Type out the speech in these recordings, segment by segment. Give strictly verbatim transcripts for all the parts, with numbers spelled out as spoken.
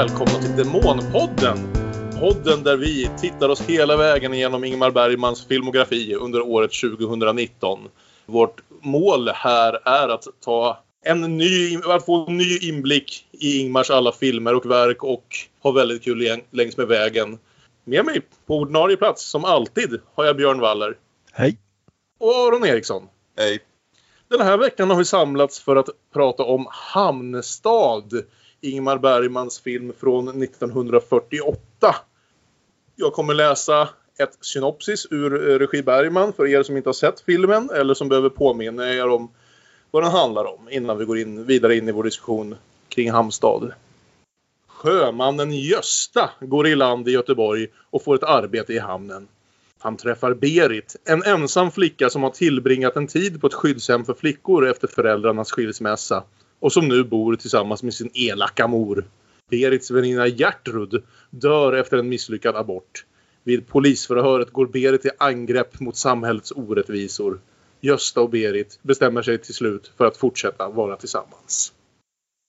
välkomna till Demonpodden. Podden där vi tittar oss hela vägen genom Ingmar Bergmans filmografi under året tjugonitton. Vårt mål här är att ta en ny, att få en ny inblick i Ingmars alla filmer och verk och ha väldigt kul längs med vägen. Med mig på ordinarie plats, som alltid, har jag Björn Waller. Hej. Och Aron Eriksson. Hej. Den här veckan har vi samlats för att prata om Hamnstad, Ingmar Bergmans film från nittonhundrafyrtioåtta. Jag kommer läsa ett synopsis ur regi Bergman för er som inte har sett filmen eller som behöver påminna er om vad den handlar om innan vi går in vidare in i vår diskussion kring Hamnstad. Sjömannen Gösta går i land i Göteborg och får ett arbete i hamnen. Han träffar Berit, en ensam flicka som har tillbringat en tid på ett skyddshem för flickor efter föräldrarnas skilsmässa och som nu bor tillsammans med sin elaka mor. Berits väninna Gertrud dör efter en misslyckad abort. Vid polisförhöret går Berit i angrepp mot samhällets orättvisor. Gösta och Berit bestämmer sig till slut för att fortsätta vara tillsammans.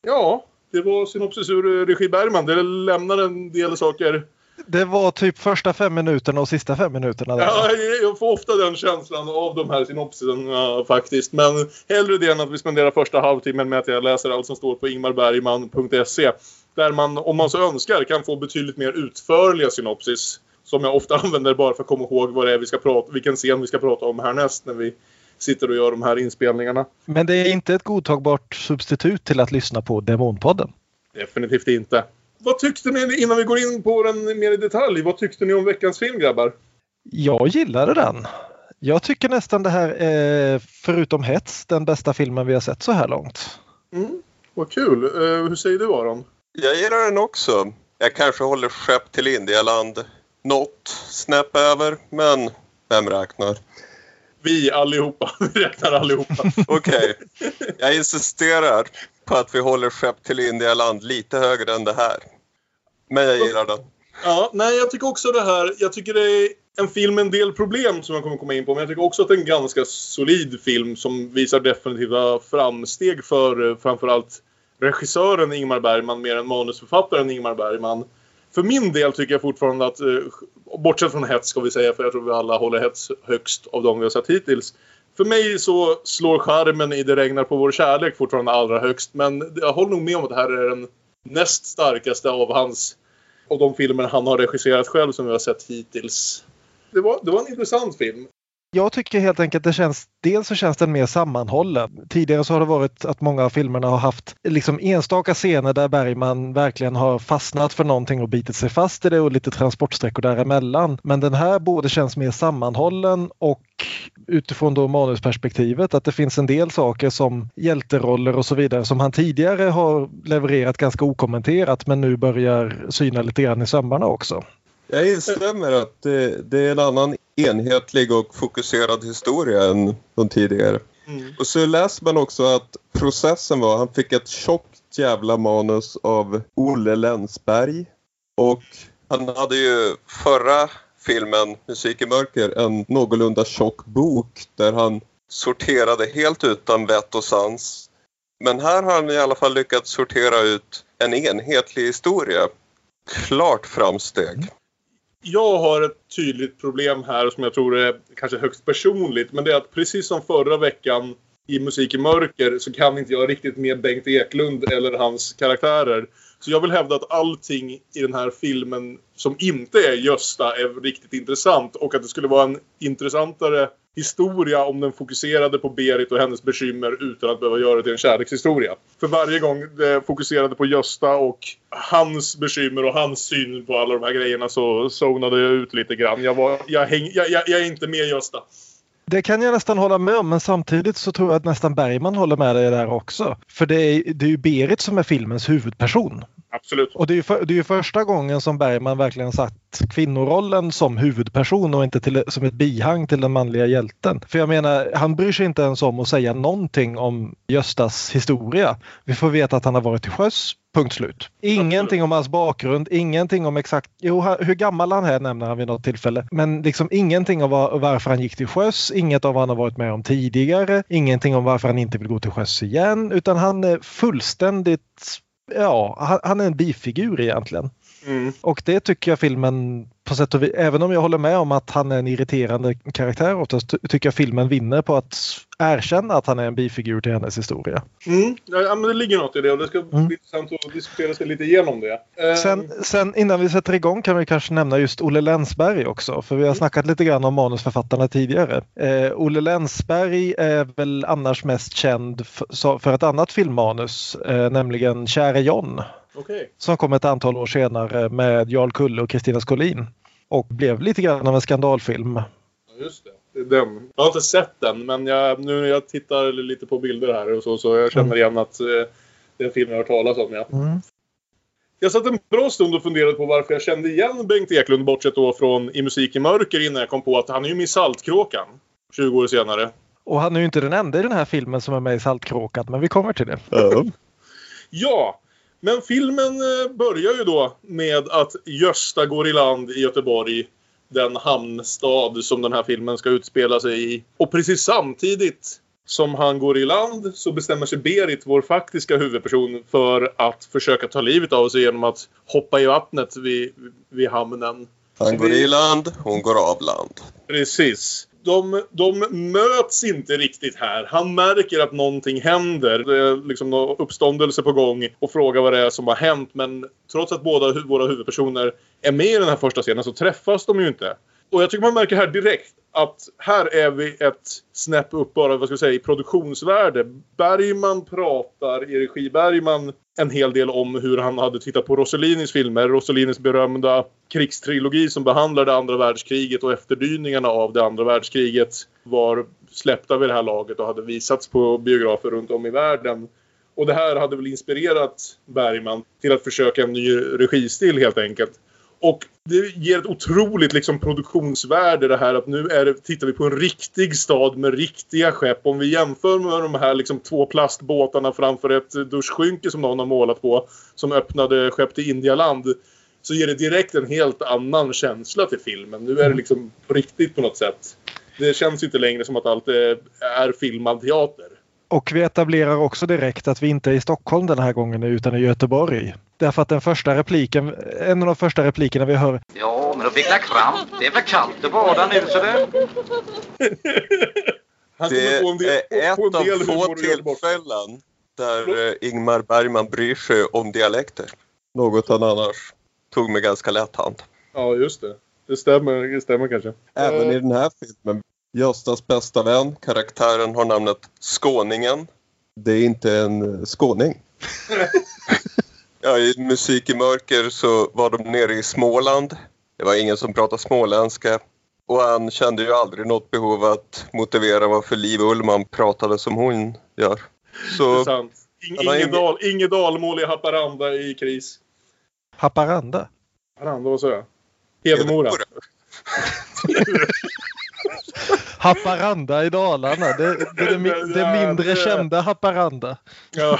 Ja, det var synopsis ur regi Bergman. Det lämnar en del saker. Det var typ första fem minuterna och sista fem minuterna. Där. Ja, jag får ofta den känslan av de här synopsiserna faktiskt. Men hellre det än att vi spenderar första halvtimmen med att jag läser allt som står på ingmar bergman punkt se. Där man, om man så önskar, kan få betydligt mer utförliga synopsis. Som jag ofta använder bara för att komma ihåg vad det är vi ska prata, vilken scen vi ska prata om härnäst när vi sitter och gör de här inspelningarna. Men det är inte ett godtagbart substitut till att lyssna på Demonpodden. Definitivt inte. Vad tyckte ni, innan vi går in på den mer i detalj, vad tyckte ni om veckans film, grabbar? Jag gillade den. Jag tycker nästan det här är, förutom Hets, den bästa filmen vi har sett så här långt. Mm, vad kul. Uh, hur säger du, Aron? Jag gillar den också. Jag kanske håller skepp till Indialand något snäpp över, men vem räknar? Vi allihopa. Vi räknar allihopa. Okej. Okay. Jag insisterar på att vi håller skepp till Indialand lite högre än det här. Men jag gillar den. Ja, nej, jag tycker också det här. Jag tycker det är en film med en del problem som jag kommer komma in på. Men jag tycker också att det är en ganska solid film som visar definitiva framsteg för framförallt regissören Ingmar Bergman mer än manusförfattaren Ingmar Bergman. För min del tycker jag fortfarande att, bortsett från Hets ska vi säga, för jag tror vi alla håller Hets högst av de vi har sett hittills. För mig så slår skärmen i Det regnar på vår kärlek fortfarande allra högst. Men jag håller nog med om att det här är den näst starkaste av hans, av de filmer han har regisserat själv som vi har sett hittills. Det var, det var en intressant film. Jag tycker helt enkelt det känns, dels så känns den mer sammanhållen. Tidigare så har det varit att många av filmerna har haft liksom enstaka scener där Bergman verkligen har fastnat för någonting och bitit sig fast i det och lite transportsträckor däremellan. Men den här både känns mer sammanhållen och utifrån då manusperspektivet att det finns en del saker som hjälteroller och så vidare som han tidigare har levererat ganska okommenterat men nu börjar syna lite grann i sömmarna också. Jag instämmer att det, det är en annan enhetlig och fokuserad historia än de tidigare. Mm. Och så läser man också att processen var, han fick ett tjockt jävla manus av Olle Länsberg. Och han hade ju förra filmen, Musik i mörker, en någorlunda tjock bok där han sorterade helt utan vett och sans. Men här har han i alla fall lyckats sortera ut en enhetlig historia. Klart framsteg. Mm. Jag har ett tydligt problem här som jag tror är kanske högst personligt. Men det är att precis som förra veckan i Musik i mörker så kan inte jag riktigt med Bengt Eklund eller hans karaktärer. Så jag vill hävda att allting i den här filmen som inte är Gösta är riktigt intressant. Och att det skulle vara en intressantare historia om den fokuserade på Berit och hennes bekymmer utan att behöva göra det till en kärlekshistoria. För varje gång det fokuserade på Gösta och hans bekymmer och hans syn på alla de här grejerna så zonade jag ut lite grann. Jag, var, jag, häng, jag, jag, jag är inte med Gösta. Det kan jag nästan hålla med om, men samtidigt så tror jag att nästan Bergman håller med dig där också. För det är, det är ju Berit som är filmens huvudperson. Absolut. Och det är, ju för, det är ju första gången som Bergman verkligen satt kvinnorollen som huvudperson och inte till, som ett bihang till den manliga hjälten. För jag menar, han bryr sig inte ens om att säga någonting om Göstas historia. Vi får veta att han har varit till sjöss. Punkt slut. Ingenting Absolut. Om hans bakgrund, ingenting om exakt jo, hur gammal han är nämner han vid något tillfälle. Men liksom ingenting om var, varför han gick till sjöss, inget av vad han har varit med om tidigare, ingenting om varför han inte vill gå till sjöss igen. Utan han är fullständigt ja, han, han är en bifigur egentligen. Mm. Och det tycker jag filmen på sätt och vis, även om jag håller med om att han är en irriterande karaktär oftast, tycker jag filmen vinner på att erkänna att han är en bifigur till hennes historia. Mm. Ja, men det ligger något i det och det ska bli mm. intressant att diskutera sig lite igenom det. Sen, sen innan vi sätter igång kan vi kanske nämna just Olle Länsberg också, för vi har mm. snackat lite grann om manusförfattarna tidigare. Eh, Olle Länsberg är väl annars mest känd för, för ett annat filmmanus, eh, nämligen Kära John. Okay. Som kom ett antal år senare med Jarl Kulle och Kristina Skålin och blev lite grann av en skandalfilm. Ja, just det. Det är den. Jag har inte sett den, men jag, nu när jag tittar lite på bilder här och så, så jag känner igen att eh, det är en film jag har talat om. Ja. Mm. Jag satt en bra stund och funderade på varför jag kände igen Bengt Eklund, bortsett då från I musik i mörker, innan jag kom på att han är ju med i Saltkråkan tjugo år senare. Och han är ju inte den enda i den här filmen som är med i Saltkråkan, men vi kommer till det. Mm. Ja. Men filmen börjar ju då med att Gösta går i land i Göteborg, den hamnstad som den här filmen ska utspela sig i. Och precis samtidigt som han går i land så bestämmer sig Berit, vår faktiska huvudperson, för att försöka ta livet av sig genom att hoppa i vattnet vid, vid hamnen. Han går i land, hon går av land. Precis. De, de möts inte riktigt här. Han märker att någonting händer. Det är liksom någon uppståndelse på gång och frågar vad det är som har hänt. Men trots att båda hu- våra huvudpersoner är med i den här första scenen så träffas de ju inte. Och jag tycker man märker här direkt att här är vi ett snäpp upp bara, vad ska jag säga, i produktionsvärde. Bergman pratar i regi Bergman en hel del om hur han hade tittat på Rossellinis filmer. Rossellinis berömda krigstrilogi som behandlade andra världskriget och efterdyningarna av det andra världskriget var släppta vid det här laget och hade visats på biografer runt om i världen. Och det här hade väl inspirerat Bergman till att försöka en ny registil helt enkelt. Och det ger ett otroligt liksom produktionsvärde det här, att nu är det, tittar vi på en riktig stad med riktiga skepp. Om vi jämför med de här liksom två plastbåtarna framför ett duschskynke som någon har målat på, som öppnade skepp till Indialand, så ger det direkt en helt annan känsla till filmen. Nu är det liksom på riktigt på något sätt. Det känns inte längre som att allt är, är filmad teater. Och vi etablerar också direkt att vi inte är i Stockholm den här gången utan i Göteborg. Därför att den första repliken, en av de första replikerna vi hör... Ja, men då fick jag kramp. Det är för kallt att bada nu, så det... Det är ett av få tillfällen där Ingmar Bergman bryr sig om dialekter. Något han annars tog med ganska lätt hand. Ja, just det. Det stämmer, det stämmer kanske. Även uh... i den här filmen. Göstas bästa vän, karaktären har namnet Skåningen. Det är inte en skåning. Ja, i musik i mörker så var de nere i Småland. Det var ingen som pratade småländska. Och han kände ju aldrig något behov att motivera varför Liv Ullman pratade som hon gör. Så, det är sant. Inge, Inge Dalmål i Haparanda i kris. Haparanda? Haparanda, vad sa jag? Hedemora. Haparanda i Dalarna. Det, det, det, det, det mindre kända Haparanda. Ja.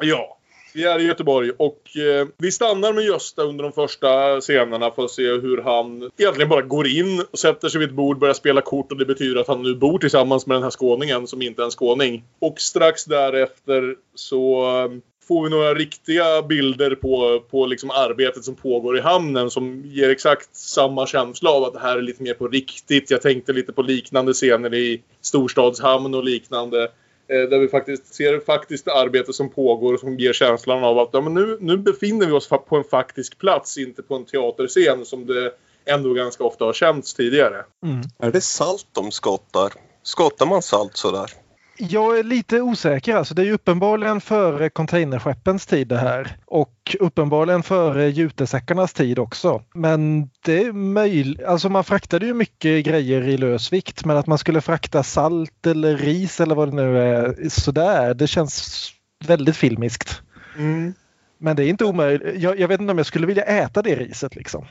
Ja. Vi är i Göteborg och eh, vi stannar med Gösta under de första scenerna för att se hur han egentligen bara går in och sätter sig vid ett bord, börjar spela kort, och det betyder att han nu bor tillsammans med den här skåningen som inte är en skåning. Och strax därefter så eh, får vi några riktiga bilder på, på liksom arbetet som pågår i hamnen som ger exakt samma känsla av att det här är lite mer på riktigt. Jag tänkte lite på liknande scener i storstadshamn och liknande. Där vi faktiskt ser faktiskt arbete som pågår och som ger känslan av att ja, men nu, nu befinner vi oss på en faktisk plats, inte på en teaterscen som det ändå ganska ofta har känts tidigare. Mm. Är det salt de skottar? Skottar man salt sådär? Jag är lite osäker. Alltså, det är ju uppenbarligen före containerskeppens tid det här. Och uppenbarligen före jutesäckarnas tid också. Men det är möjligt. Alltså, man fraktade ju mycket grejer i lösvikt. Men att man skulle frakta salt eller ris eller vad det nu är. Sådär. Det känns väldigt filmiskt. Mm. Men det är inte omöjligt. Jag, jag vet inte om jag skulle vilja äta det riset liksom.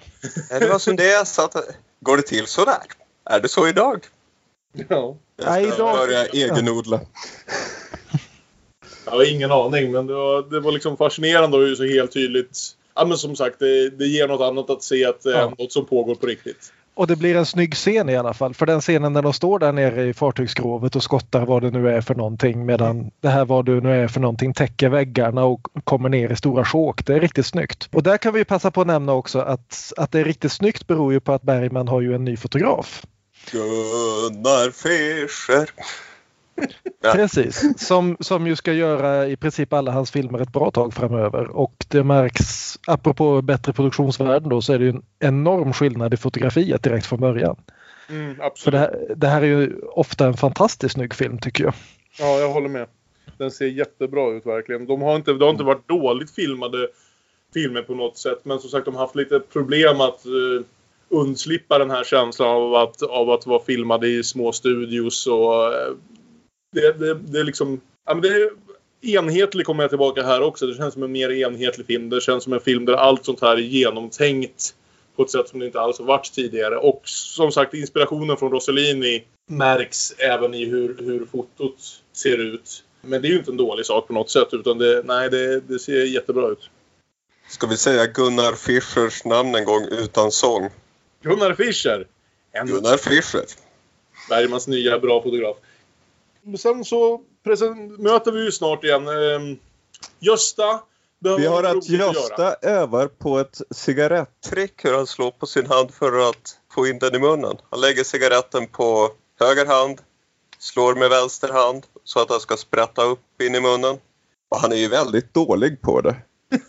Det var som det så att, går det till sådär? Är det så idag? Ja. Jag ska Nej, börja egenodla. Jag har ingen aning, men det var, det var liksom fascinerande och så helt tydligt. Ja, men som sagt, det, det ger något annat att se att det är ja. något som pågår på riktigt. Och det blir en snygg scen i alla fall. För den scenen när de står där nere i fartygsskrovet och skottar vad det nu är för någonting. Medan det här vad det nu är för någonting täcker väggarna och kommer ner i stora sjok. Det är riktigt snyggt. Och där kan vi ju passa på att nämna också att, att det är riktigt snyggt beror ju på att Bergman har ju en ny fotograf. Gunnar Fischer. Ja. Precis, som, som ju ska göra i princip alla hans filmer ett bra tag framöver. Och det märks, apropå bättre produktionsvärden då, så är det ju en enorm skillnad i fotografiet direkt från början. Mm, absolut. För det här, det här är ju ofta en fantastiskt snygg film tycker jag. Ja, jag håller med. Den ser jättebra ut verkligen. De har inte, de har inte varit dåligt filmade filmer på något sätt. Men som sagt, de har haft lite problem att uh, undslippa den här känslan av att, av att vara filmade i små studios och... Uh, Det, det, det är liksom... Ja, men det är enhetlig, kommer jag tillbaka här också. Det känns som en mer enhetlig film. Det känns som en film där allt sånt här är genomtänkt på ett sätt som det inte alls har varit tidigare. Och som sagt, inspirationen från Rossellini märks även i hur, hur fotot ser ut. Men det är ju inte en dålig sak på något sätt. Utan det, nej, det, det ser jättebra ut. Ska vi säga Gunnar Fischers namn en gång utan sång? Gunnar Fischer! En... Gunnar Fischer. Bergmans nya bra fotograf. Sen så presen- möter vi ju snart igen ehm, Gösta. Vi har att Gösta att övar på ett cigarettrick, hur han slår på sin hand för att få in den i munnen. Han lägger cigaretten på höger hand, slår med vänster hand så att han ska sprätta upp in i munnen. Och han är ju väldigt dålig på det.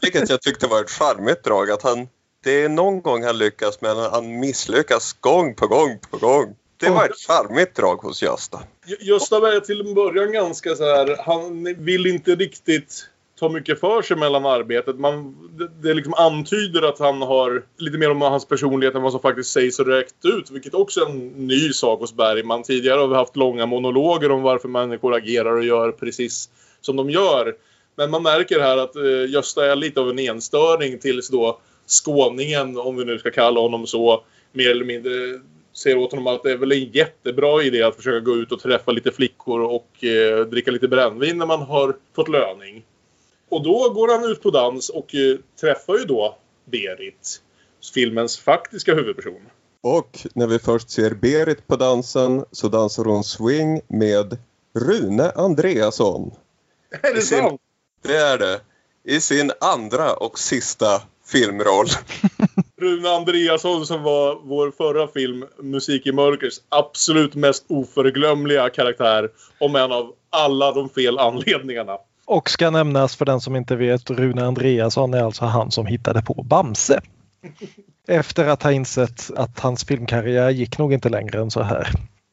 Vilket jag tyckte var ett charmigt drag. Att han, det är någon gång han lyckas, men han misslyckas gång på gång på gång. Det var ett charmigt drag hos Gösta. Gösta var till en början ganska så här... Han vill inte riktigt ta mycket för sig mellan arbetet. Man, det, det liksom antyder att han har lite mer om hans personlighet än vad som faktiskt sägs och räckt ut. Vilket också är en ny sak hos Bergman. Tidigare har vi haft långa monologer om varför människor agerar och gör precis som de gör. Men man märker här att eh, Gösta är lite av en enstöring tills då skåningen, om vi nu ska kalla honom så, mer eller mindre... ser åt honom att det är väl en jättebra idé att försöka gå ut och träffa lite flickor och eh, dricka lite brännvin när man har fått löning. Och då går han ut på dans och eh, träffar ju då Berit, filmens faktiska huvudperson. Och när vi först ser Berit på dansen så dansar hon swing med Rune Andreasson. Är det sin... sant? Det är det. I sin andra och sista filmroll. Rune Andreasson som var vår förra film Musik i mörkers absolut mest oförglömliga karaktär, om en av alla de fel anledningarna. Och ska nämnas för den som inte vet, Rune Andreasson är alltså han som hittade på Bamse. Efter att ha insett att hans filmkarriär gick nog inte längre än så här.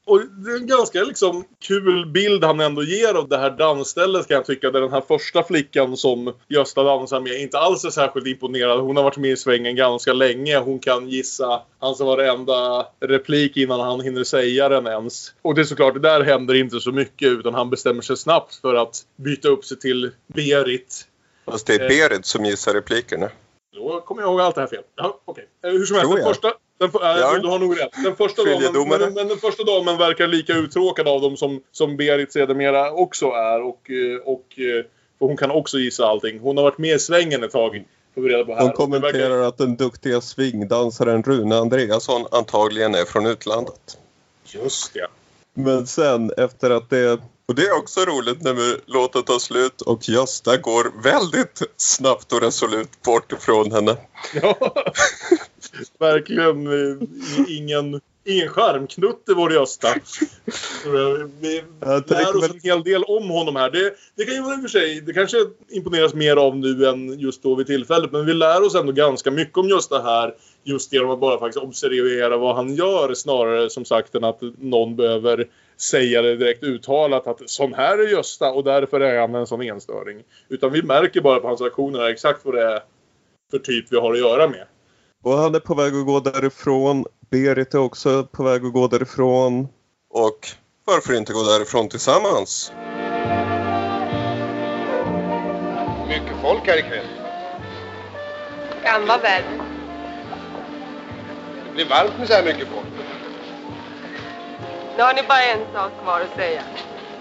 Och det är en ganska liksom kul bild han ändå ger av det här dansstället, kan jag tycka. Där den här första flickan som Gösta dansar med inte alls är särskilt imponerad. Hon har varit med i svängen ganska länge. Hon kan gissa hans varenda replik innan han hinner säga den ens. Och det är såklart, det där händer inte så mycket, utan han bestämmer sig snabbt för att byta upp sig till Berit. Fast det är Berit som gissar replikerna. Då kommer jag ihåg allt det här fel. Ja, okej. Okay. Hur som helst, den första... Den, för, ja. Du har nog rätt. Den första damen, men, men den första damen verkar lika uttråkad av dem som, som Berit sedermera också är. Och, och, för hon kan också gissa allting. Hon har varit med i svängen ett tag. På här. Hon kommenterar verkar... att den duktiga svingdansaren Rune Andreasson antagligen är från utlandet. Just det. Men sen efter att det... Och det är också roligt när vi låter ta slut och Gösta går väldigt snabbt och resolut bort ifrån henne. Ja, verkligen. Ingen, ingen skärmknutt i vår Gösta. Vi lär oss en hel del om honom här. Det, det kan ju vara i och för sig, det kanske imponeras mer av nu än just då vid tillfället. Men vi lär oss ändå ganska mycket om Gösta här. Just genom att bara faktiskt observera vad han gör, snarare som sagt än att någon behöver säga det direkt uttalat att sån här är Gösta och därför är han en sån enstöring. Utan vi märker bara på hans aktioner exakt vad det är för typ vi har att göra med. Och han är på väg att gå därifrån. Berit är också på väg att gå därifrån. Och varför inte gå därifrån tillsammans? Mycket folk här ikväll. Gamla världen. Det blir varmt med så här mycket folk. Nu har ni bara en sak kvar att säga.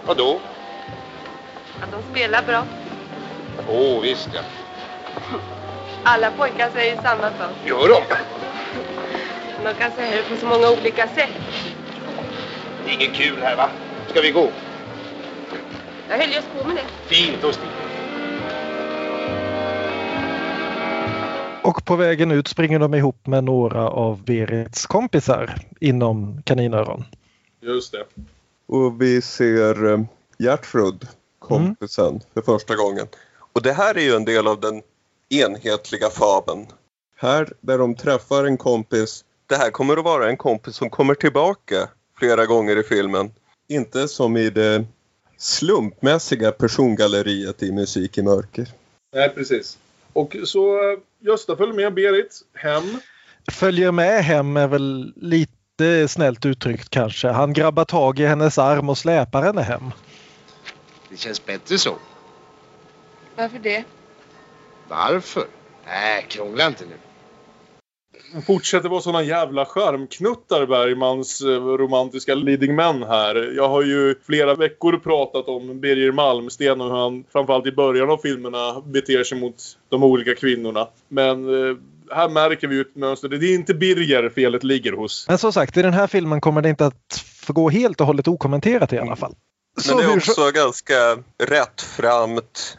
Vadå? Att de spelar bra. Åh, oh, visst ja. Alla pojkar säger samma sak. Gör de? Man kan säga det på så många olika sätt. Det är inget kul här, va? Ska vi gå? Jag höll just på med det. Fint och stiligt. Och på vägen ut springer de ihop med några av Berits kompisar inom kaninöron. Just det. Och vi ser Gertrud, kompisen, mm. för första gången. Och det här är ju en del av den enhetliga fabeln. Här där de träffar en kompis. Det här kommer att vara en kompis som kommer tillbaka flera gånger i filmen. Inte som i det slumpmässiga persongalleriet i Musik i mörker. Nej, precis. Och så Gösta följer med Berit hem. Följer med hem är väl lite snällt uttryckt kanske. Han grabbar tag i hennes arm och släpar henne hem. Det känns bättre så. Varför det? Varför? Nej, krångla inte nu. Han fortsätter vara sådana jävla skärmknuttar, Bergmans romantiska leading man här. Jag har ju flera veckor pratat om Birger Malmsten och hur han framförallt i början av filmerna beter sig mot de olika kvinnorna. Men här märker vi ju ett mönster. Det är inte Birger felet ligger hos. Men som sagt, i den här filmen kommer det inte att gå helt och hållet okommenterat i alla fall. Men så det är också hur... ganska rättframt.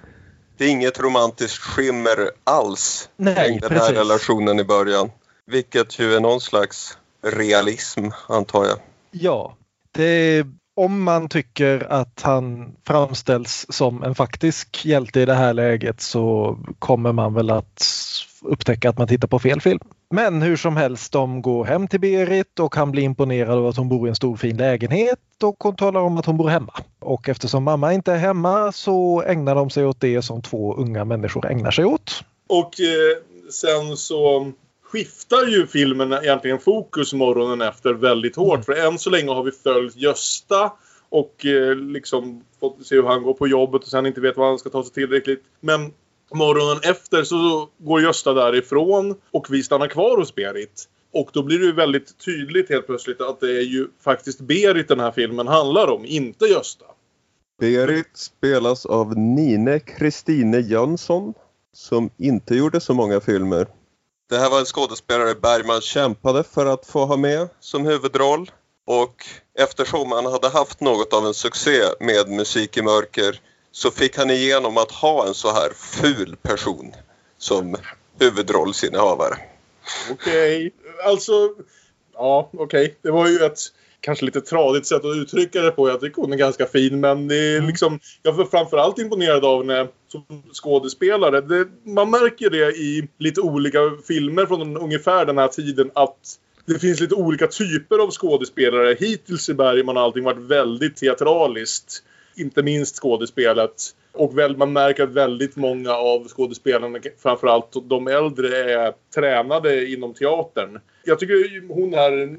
Det är inget romantiskt skimmer alls i den här relationen i början. Vilket ju är någon slags realism, antar jag. Ja, det är, om man tycker att han framställs som en faktisk hjälte i det här läget så kommer man väl att upptäcka att man tittar på fel film. Men hur som helst, de går hem till Berit och han blir imponerad av att hon bor i en stor fin lägenhet och hon talar om att hon bor hemma. Och eftersom mamma inte är hemma så ägnar de sig åt det som två unga människor ägnar sig åt. Och eh, sen så... skiftar ju filmen egentligen fokus morgonen efter väldigt hårt. För än så länge har vi följt Gösta och eh, liksom fått se hur han går på jobbet och sen inte vet vad han ska ta sig tillräckligt. Men morgonen efter så går Gösta därifrån och vi stannar kvar hos Berit. Och då blir det ju väldigt tydligt helt plötsligt att det är ju faktiskt Berit den här filmen handlar om, inte Gösta. Berit spelas av Nine-Christine Jönsson som inte gjorde så många filmer. Det här var en skådespelare Bergman kämpade för att få ha med som huvudroll. Och eftersom han hade haft något av en succé med Musik i mörker så fick han igenom att ha en så här ful person som huvudrollsinnehavare. Okej, okay. Alltså, ja okej. Okay. Det var ju ett kanske lite tradigt sätt att uttrycka det på. Jag tycker hon är ganska fin, men det är liksom, jag var framförallt imponerad av henne som skådespelare. Det, man märker det i lite olika filmer från ungefär den här tiden att det finns lite olika typer av skådespelare. Hittills i Bergman har allting varit väldigt teatraliskt, inte minst skådespelet. Och väl, man märker att väldigt många av skådespelarna, framförallt de äldre, är tränade inom teatern. Jag tycker hon här,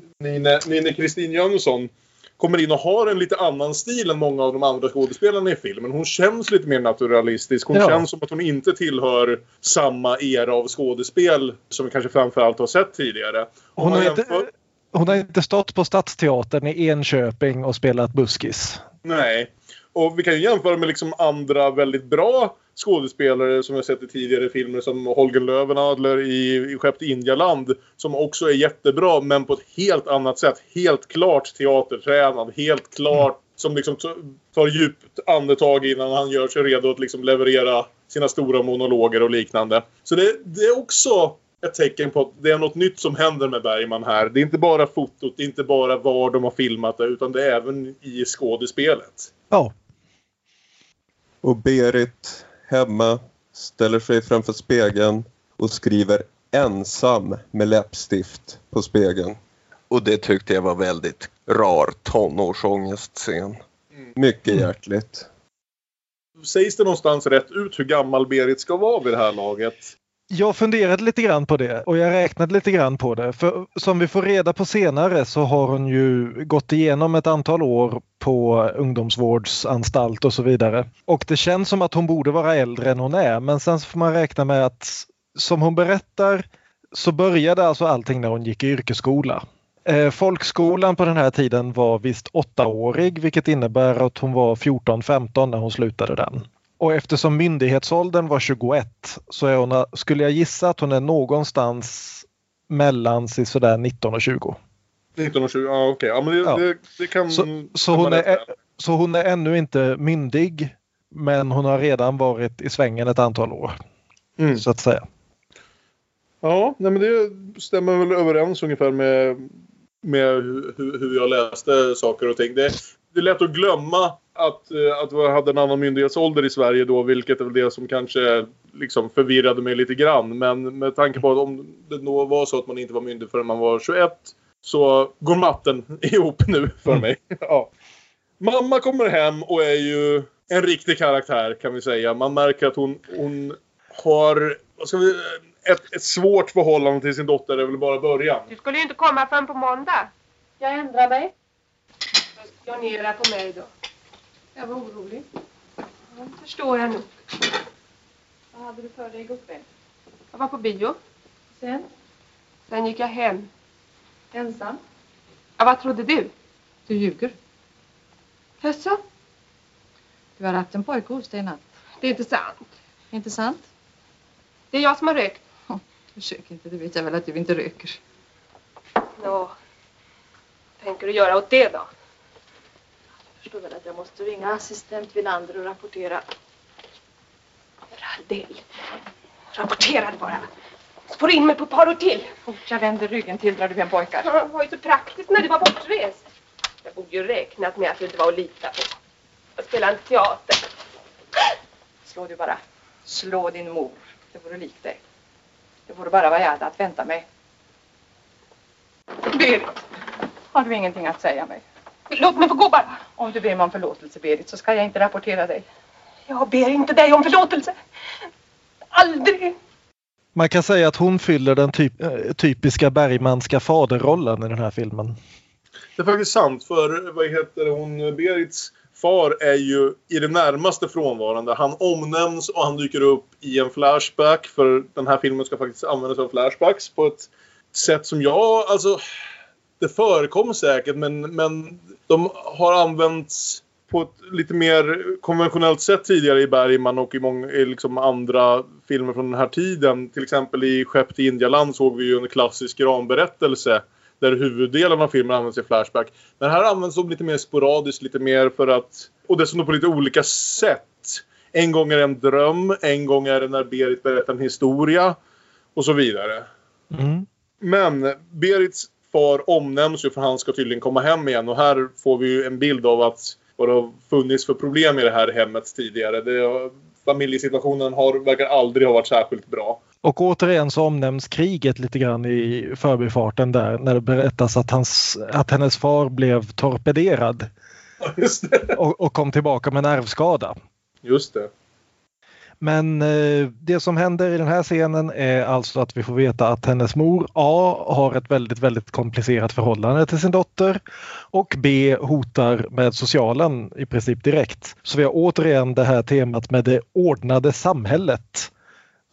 Nine-Christine Jönsson, kommer in och har en lite annan stil än många av de andra skådespelarna i filmen. Hon känns lite mer naturalistisk. Hon ja. känns som att hon inte tillhör samma era av skådespel som vi kanske framförallt har sett tidigare. Hon, hon, har jämfört... inte, hon har inte stått på Stadsteatern i Enköping och spelat buskis. Nej. Och vi kan ju jämföra med liksom andra väldigt bra skådespelare som jag sett i tidigare filmer som Holger Löwenadler i, i Skepp Indialand som också är jättebra men på ett helt annat sätt. Helt klart teatertränad, helt klart som liksom tar djupt andetag innan han gör sig redo att liksom leverera sina stora monologer och liknande. Så det, det är också ett tecken på att det är något nytt som händer med Bergman här. Det är inte bara fotot, det är inte bara var de har filmat det utan det är även i skådespelet. Ja. Och Berit hemma ställer sig framför spegeln och skriver ensam med läppstift på spegeln. Och det tyckte jag var väldigt rar tonårsångestscen. Mm. Mycket hjärtligt. Sägs det någonstans rätt ut hur gammal Berit ska vara vid det här laget? Jag funderade lite grann på det och jag räknade lite grann på det. För som vi får reda på senare så har hon ju gått igenom ett antal år på ungdomsvårdsanstalt och så vidare. Och det känns som att hon borde vara äldre än hon är. Men sen så får man räkna med att som hon berättar så började alltså allting när hon gick i yrkesskola. Folkskolan på den här tiden var visst åttaårig vilket innebär att hon var fjorton femton när hon slutade den. Och eftersom myndighetsåldern var tjugoett så är hon, skulle jag gissa att hon är någonstans mellan sig sådär nitton och tjugo. nitton och tjugo, ja okej. Okay. Ja, men det, ja. Det, det kan... Så, så, hon är, så hon är ännu inte myndig, men hon har redan varit i svängen ett antal år. Mm. Så att säga. Ja, nej, men det stämmer väl överens ungefär med, med hur, hur jag läste saker och ting. Det, det är lätt att glömma att, att vi hade en annan myndighetsålder i Sverige då, vilket är väl det som kanske liksom förvirrade mig lite grann. Men med tanke på att om det då var så att man inte var myndig förrän man var tjugoett, så går matten ihop nu för mig. Ja. Mamma kommer hem och är ju en riktig karaktär, kan vi säga. Man märker att hon, hon har... Vad ska vi... Ett, ett svårt förhållande till sin dotter är väl bara början. Du skulle ju inte komma fram på måndag. Jag ändrar mig. Jag planerar på mig då. Jag var orolig. Ja, förstår jag nog. Vad hade du för dig igår kväll? Jag var på bio. Sen? Sen gick jag hem. Ensam? Ja, vad trodde du? Du ljuger. Hösså? Du har haft en pojke hos dig i natt. Det är inte sant. Inte sant? Det är jag som har rökt. Försök inte, det vet jag väl att du inte röker. Nå, tänker du göra åt det då? Jag förstår väl att jag måste ringa assistent Wilander och rapportera. Radell. Rapporterad bara. Spår in mig på ett par år till. Fort jag vänder ryggen till drar du en pojkar. Ja, det var ju så praktiskt när du var bortrest. Jag borde ju räknat med att det inte var att lita på. Jag spelar en teater. Slå du bara. Slå din mor. Det vore likt dig. Det vore bara vad jag hade att vänta mig. Berit, har du ingenting att säga mig? Låt mig få gå bara. Om du ber mig om förlåtelse, Berit, så ska jag inte rapportera dig. Jag ber inte dig om förlåtelse. Aldrig. Man kan säga att hon fyller den typ, typiska Bergmanska faderrollen i den här filmen. Det är faktiskt sant, för vad heter hon, Berits... Far är ju i det närmaste frånvarande. Han omnämns och han dyker upp i en flashback. För den här filmen ska faktiskt användas av flashbacks på ett sätt som jag... Alltså, det förekommer säkert, men, men de har använts på ett lite mer konventionellt sätt tidigare i Bergman och i, många, i liksom andra filmer från den här tiden. Till exempel i Skepp till Indialand såg vi ju en klassisk ramberättelse där huvuddelen av filmen används i flashback. Men här används de lite mer sporadiskt, lite mer för att... Och dessutom på lite olika sätt. En gång är det en dröm, en gång är det när Berit berättar en historia, och så vidare. Mm. Men Berits far omnämns ju för han ska tydligen komma hem igen. Och här får vi ju en bild av att vad det har funnits för problem i det här hemmet tidigare. Det, familjesituationen har, verkar aldrig ha varit särskilt bra. Och återigen så omnämns kriget lite grann i förbifarten där. När det berättas att, hans, att hennes far blev torpederad. Just det. Och, och kom tillbaka med nervskada. Just det. Men eh, det som händer i den här scenen är alltså att vi får veta att hennes mor A har ett väldigt, väldigt komplicerat förhållande till sin dotter. Och B hotar med socialen i princip direkt. Så vi har återigen det här temat med det ordnade samhället.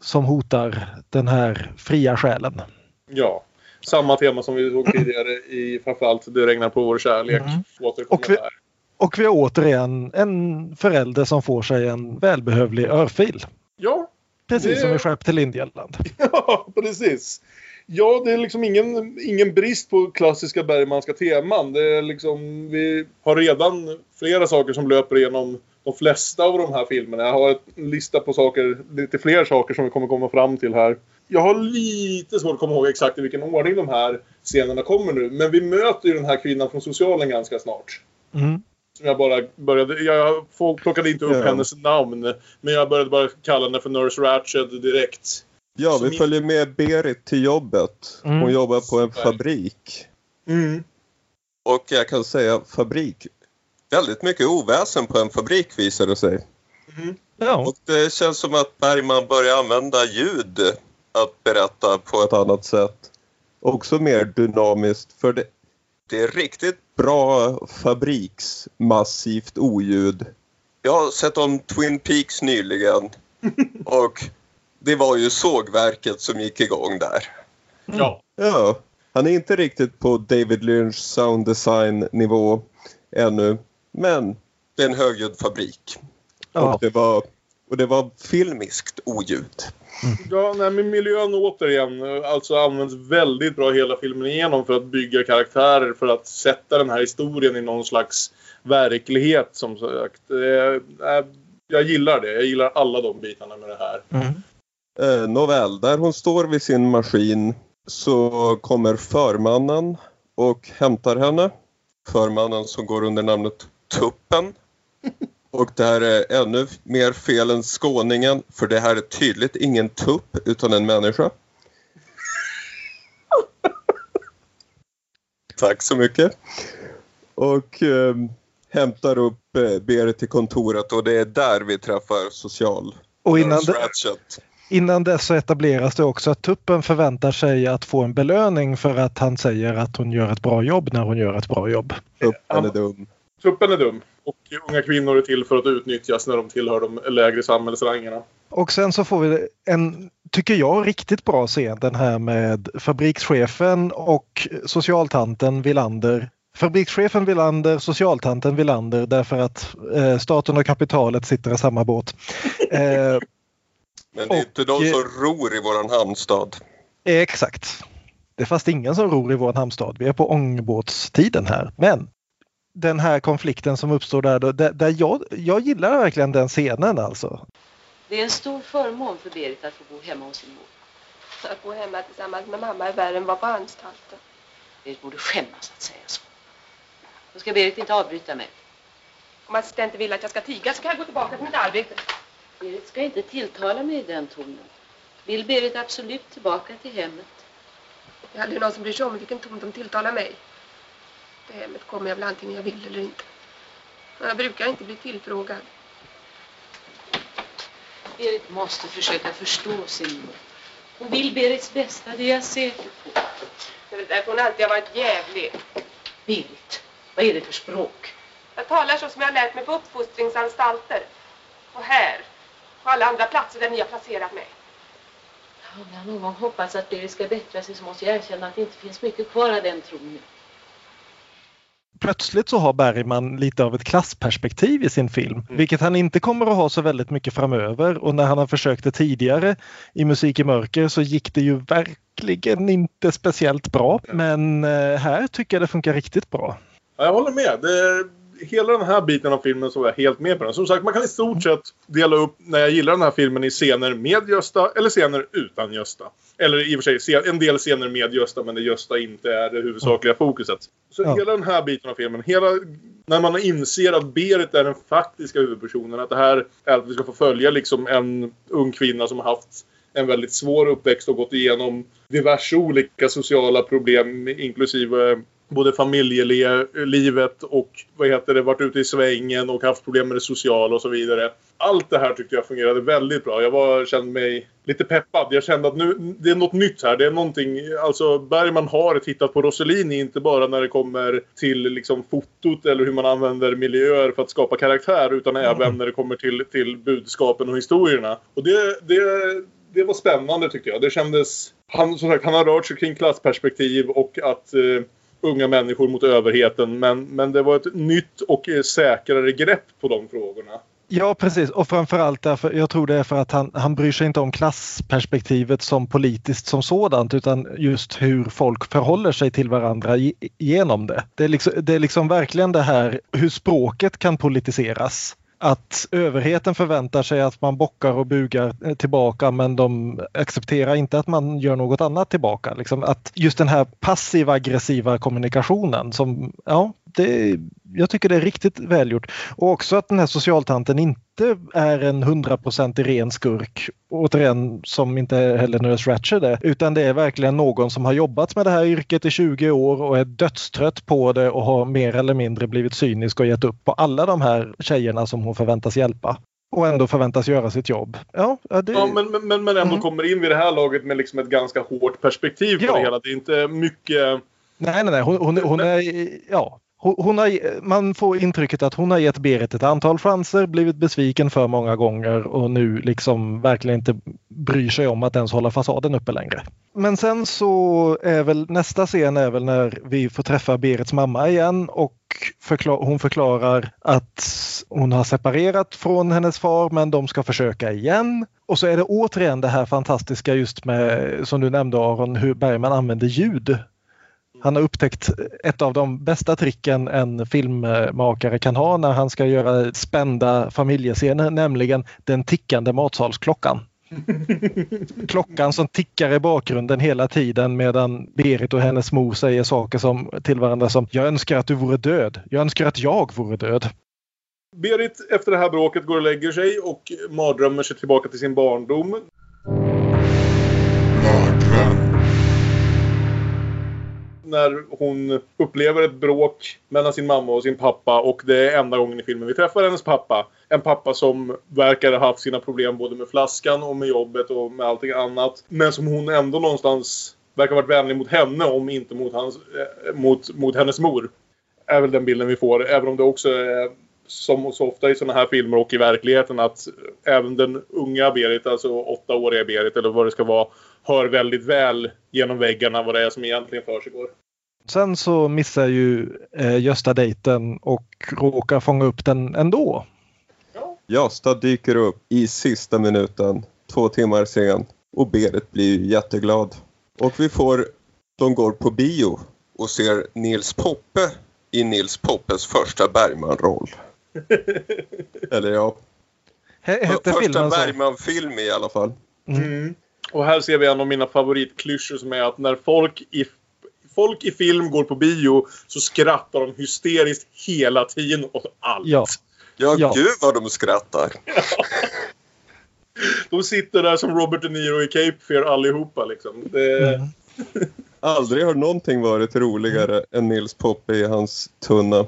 Som hotar den här fria själen. Ja, samma tema som vi såg tidigare i framförallt Det regnar på vår kärlek. Mm. Och, vi, och vi har återigen en förälder som får sig en välbehövlig örfil. Ja. Precis det... som vi Skepp till Indialand. Ja, precis. Ja, det är liksom ingen, ingen brist på klassiska bergmanska teman. Det är liksom, vi har redan flera saker som löper igenom de flesta av de här filmerna. Jag har en lista på saker, lite fler saker som vi kommer komma fram till här. Jag har lite svårt att komma ihåg exakt i vilken ordning de här scenerna kommer nu. Men vi möter ju den här kvinnan från socialen ganska snart. Mm. Som jag bara började... Jag plockade inte upp ja. hennes namn. Men jag började bara kalla henne för Nurse Ratched direkt. Ja, vi följer med Berit till jobbet. Hon mm. jobbar på en fabrik. Mm. Och jag kan säga fabrik. Väldigt mycket oväsen på en fabrik visar det sig. Mm. Ja. Och det känns som att Bergman börjar använda ljud att berätta på ett annat sätt. Också mer dynamiskt. För det, det är riktigt bra fabriksmassivt oljud. Jag har sett om Twin Peaks nyligen. Och det var ju sågverket som gick igång där. Mm. Ja. Ja. Han är inte riktigt på David Lynch sound design nivå ännu. Men det är en högljudd fabrik. Ja. Och det var Och det var filmiskt oljud. Mm. Ja, nej, men miljön återigen alltså används väldigt bra hela filmen igenom för att bygga karaktärer, för att sätta den här historien i någon slags verklighet, som sagt. Eh, jag gillar det. Jag gillar alla de bitarna med det här. Mm. Eh, Nåväl, där hon står vid sin maskin så kommer förmannen och hämtar henne. Förmannen som går under namnet Tuppen. Och det här är ännu mer fel än skåningen, för det här är tydligt ingen tupp utan en människa. Tack så mycket. Och eh, hämtar upp eh, Berit till kontoret, och det är där vi träffar social. Och innan, det, innan dess så etableras det också att tuppen förväntar sig att få en belöning för att han säger att hon gör ett bra jobb när hon gör ett bra jobb. Tuppen är dum. Tuppen är dum. Och unga kvinnor är till för att utnyttjas när de tillhör de lägre samhällsrangerna. Och sen så får vi en, tycker jag, riktigt bra scen. Den här med fabrikschefen och socialtanten Villander. Fabrikschefen Villander, socialtanten Villander. Därför att eh, staten och kapitalet sitter i samma båt. Eh, Men det är och, inte de som ror i våran hamnstad. Eh, exakt. Det är fast ingen som ror i våran hamnstad. Vi är på ångbåtstiden här. Men... den här konflikten som uppstår där, då, där, där jag, jag gillar verkligen den scenen alltså. Det är en stor förmån för Berit att få bo hemma hos sin mor. Så att bo hemma tillsammans med mamma är värre än vad på anstalten. Berit borde skämmas att säga så. Då ska Berit inte avbryta mig. Om assistenten vill att jag ska tiga så kan jag gå tillbaka till mitt arbete. Berit ska inte tilltala mig i den tonen. Vill Berit absolut tillbaka till hemmet? Det är aldrig någon som bryr sig om vilken ton de tilltalar mig. Till hemmet kommer jag väl antingen jag vill eller inte. Men jag brukar inte bli tillfrågad. Berit måste försöka förstå sin mor. Hon vill Berits bästa, det är jag säker på. Därför hon alltid har varit jävlig. Berit, vad är det för språk? Jag talar så som jag har lärt mig på uppfostringsanstalter. Och här, på alla andra platser där ni har placerat mig. Ja, om jag någon gång hoppas att Berit ska bättra sig så måste jag erkänna att det inte finns mycket kvar av den tron nu. Plötsligt så har Bergman lite av ett klassperspektiv i sin film. Mm. Vilket han inte kommer att ha så väldigt mycket framöver. Och när han har försökt det tidigare i Musik i mörker så gick det ju verkligen inte speciellt bra. Men eh, här tycker jag det funkar riktigt bra. Ja, jag håller med. Det, hela den här biten av filmen så är jag helt med på den. Som sagt, man kan i stort sett dela upp när jag gillar den här filmen i scener med Gösta eller scener utan Gösta. Eller i och för sig en del scener med Gösta, men det Gösta inte är det huvudsakliga fokuset. Så ja. Hela den här biten av filmen, hela, när man inser att Berit är den faktiska huvudpersonen, att det här är att vi ska få följa liksom en ung kvinna som har haft en väldigt svår uppväxt och gått igenom diverse olika sociala problem, inklusive både familjelivet och vad heter det, varit ute i svängen och haft problem med det sociala och så vidare. Allt det här tyckte jag fungerade väldigt bra. Jag var, kände mig lite peppad. Jag kände att nu, det är något nytt här. Det är någonting, alltså Bergman har tittat på Rossellini, inte bara när det kommer till liksom fotot eller hur man använder miljöer för att skapa karaktär, utan mm. även när det kommer till, till budskapen och historierna. Och det... det Det var spännande tyckte jag. Det kändes, han, som sagt, han har rört sig kring klassperspektiv och att eh, unga människor mot överheten. Men, men det var ett nytt och säkrare grepp på de frågorna. Ja, precis. Och framförallt därför, jag tror det är för att han, han bryr sig inte om klassperspektivet som politiskt som sådant, utan just hur folk förhåller sig till varandra i, genom det. Det är, liksom, det är liksom verkligen det här hur språket kan politiseras. Att överheten förväntar sig att man bockar och bugar tillbaka, men de accepterar inte att man gör något annat tillbaka. Liksom att just den här passiva aggressiva kommunikationen som, ja, det, jag tycker det är riktigt välgjort. Och också att den här socialtanten inte är en hundraprocentig ren skurk, återigen som inte heller Nurse Ratched är, utan det är verkligen någon som har jobbat med det här yrket i tjugo år och är dödstrött på det och har mer eller mindre blivit cynisk och gett upp på alla de här tjejerna som hon förväntas hjälpa. Och ändå förväntas göra sitt jobb. Ja, det... ja men, men, men ändå mm. kommer in vid det här laget med liksom ett ganska hårt perspektiv på ja. det hela. Det är inte mycket... Nej, nej, nej. Hon, hon, hon är... Ja. Hon har, man får intrycket att hon har gett Berit ett antal chanser, blivit besviken för många gånger och nu liksom verkligen inte bryr sig om att ens hålla fasaden uppe längre. Men sen så är väl nästa scen är väl när vi får träffa Berits mamma igen och förklar- hon förklarar att hon har separerat från hennes far, men de ska försöka igen. Och så är det återigen det här fantastiska just med, som du nämnde Aron, hur Bergman använder ljud. Han har upptäckt ett av de bästa tricken en filmmakare kan ha när han ska göra spända familjescener, nämligen den tickande matsalsklockan. Klockan som tickar i bakgrunden hela tiden medan Berit och hennes mor säger saker som, till varandra som jag önskar att du vore död, jag önskar att jag vore död. Berit efter det här bråket går och lägger sig och mardrömmer sig tillbaka till sin barndom. När hon upplever ett bråk mellan sin mamma och sin pappa. Och det är enda gången i filmen vi träffar hennes pappa. En pappa som verkar ha haft sina problem både med flaskan och med jobbet och med allting annat. Men som hon ändå någonstans verkar ha varit vänlig mot henne, om inte mot, hans, eh, mot, mot hennes mor. Är väl den bilden vi får. Även om det också är som så ofta i sådana här filmer och i verkligheten att även den unga Berit, alltså åttaåriga Berit eller vad det ska vara, hör väldigt väl genom väggarna vad det är som egentligen för sig går. Sen så missar ju eh, Gösta dejten och råkar fånga upp den ändå. Ja. Gösta dyker upp i sista minuten, två timmar sen, och Berit blir jätteglad. Och vi får, de går på bio och ser Nils Poppe i Nils Poppes första Bergman-roll. Eller ja. Hette första Bergman-film i alla fall. Mm. Mm. Och här ser vi en av mina favoritklyschor som är att när folk i, folk i film går på bio så skrattar de hysteriskt hela tiden åt allt. Ja, ja, ja. Gud vad de skrattar. Ja. De sitter där som Robert De Niro i Cape Fear allihopa liksom. Det... Mm. Aldrig har någonting varit roligare mm. än Nils Poppe i hans tunna.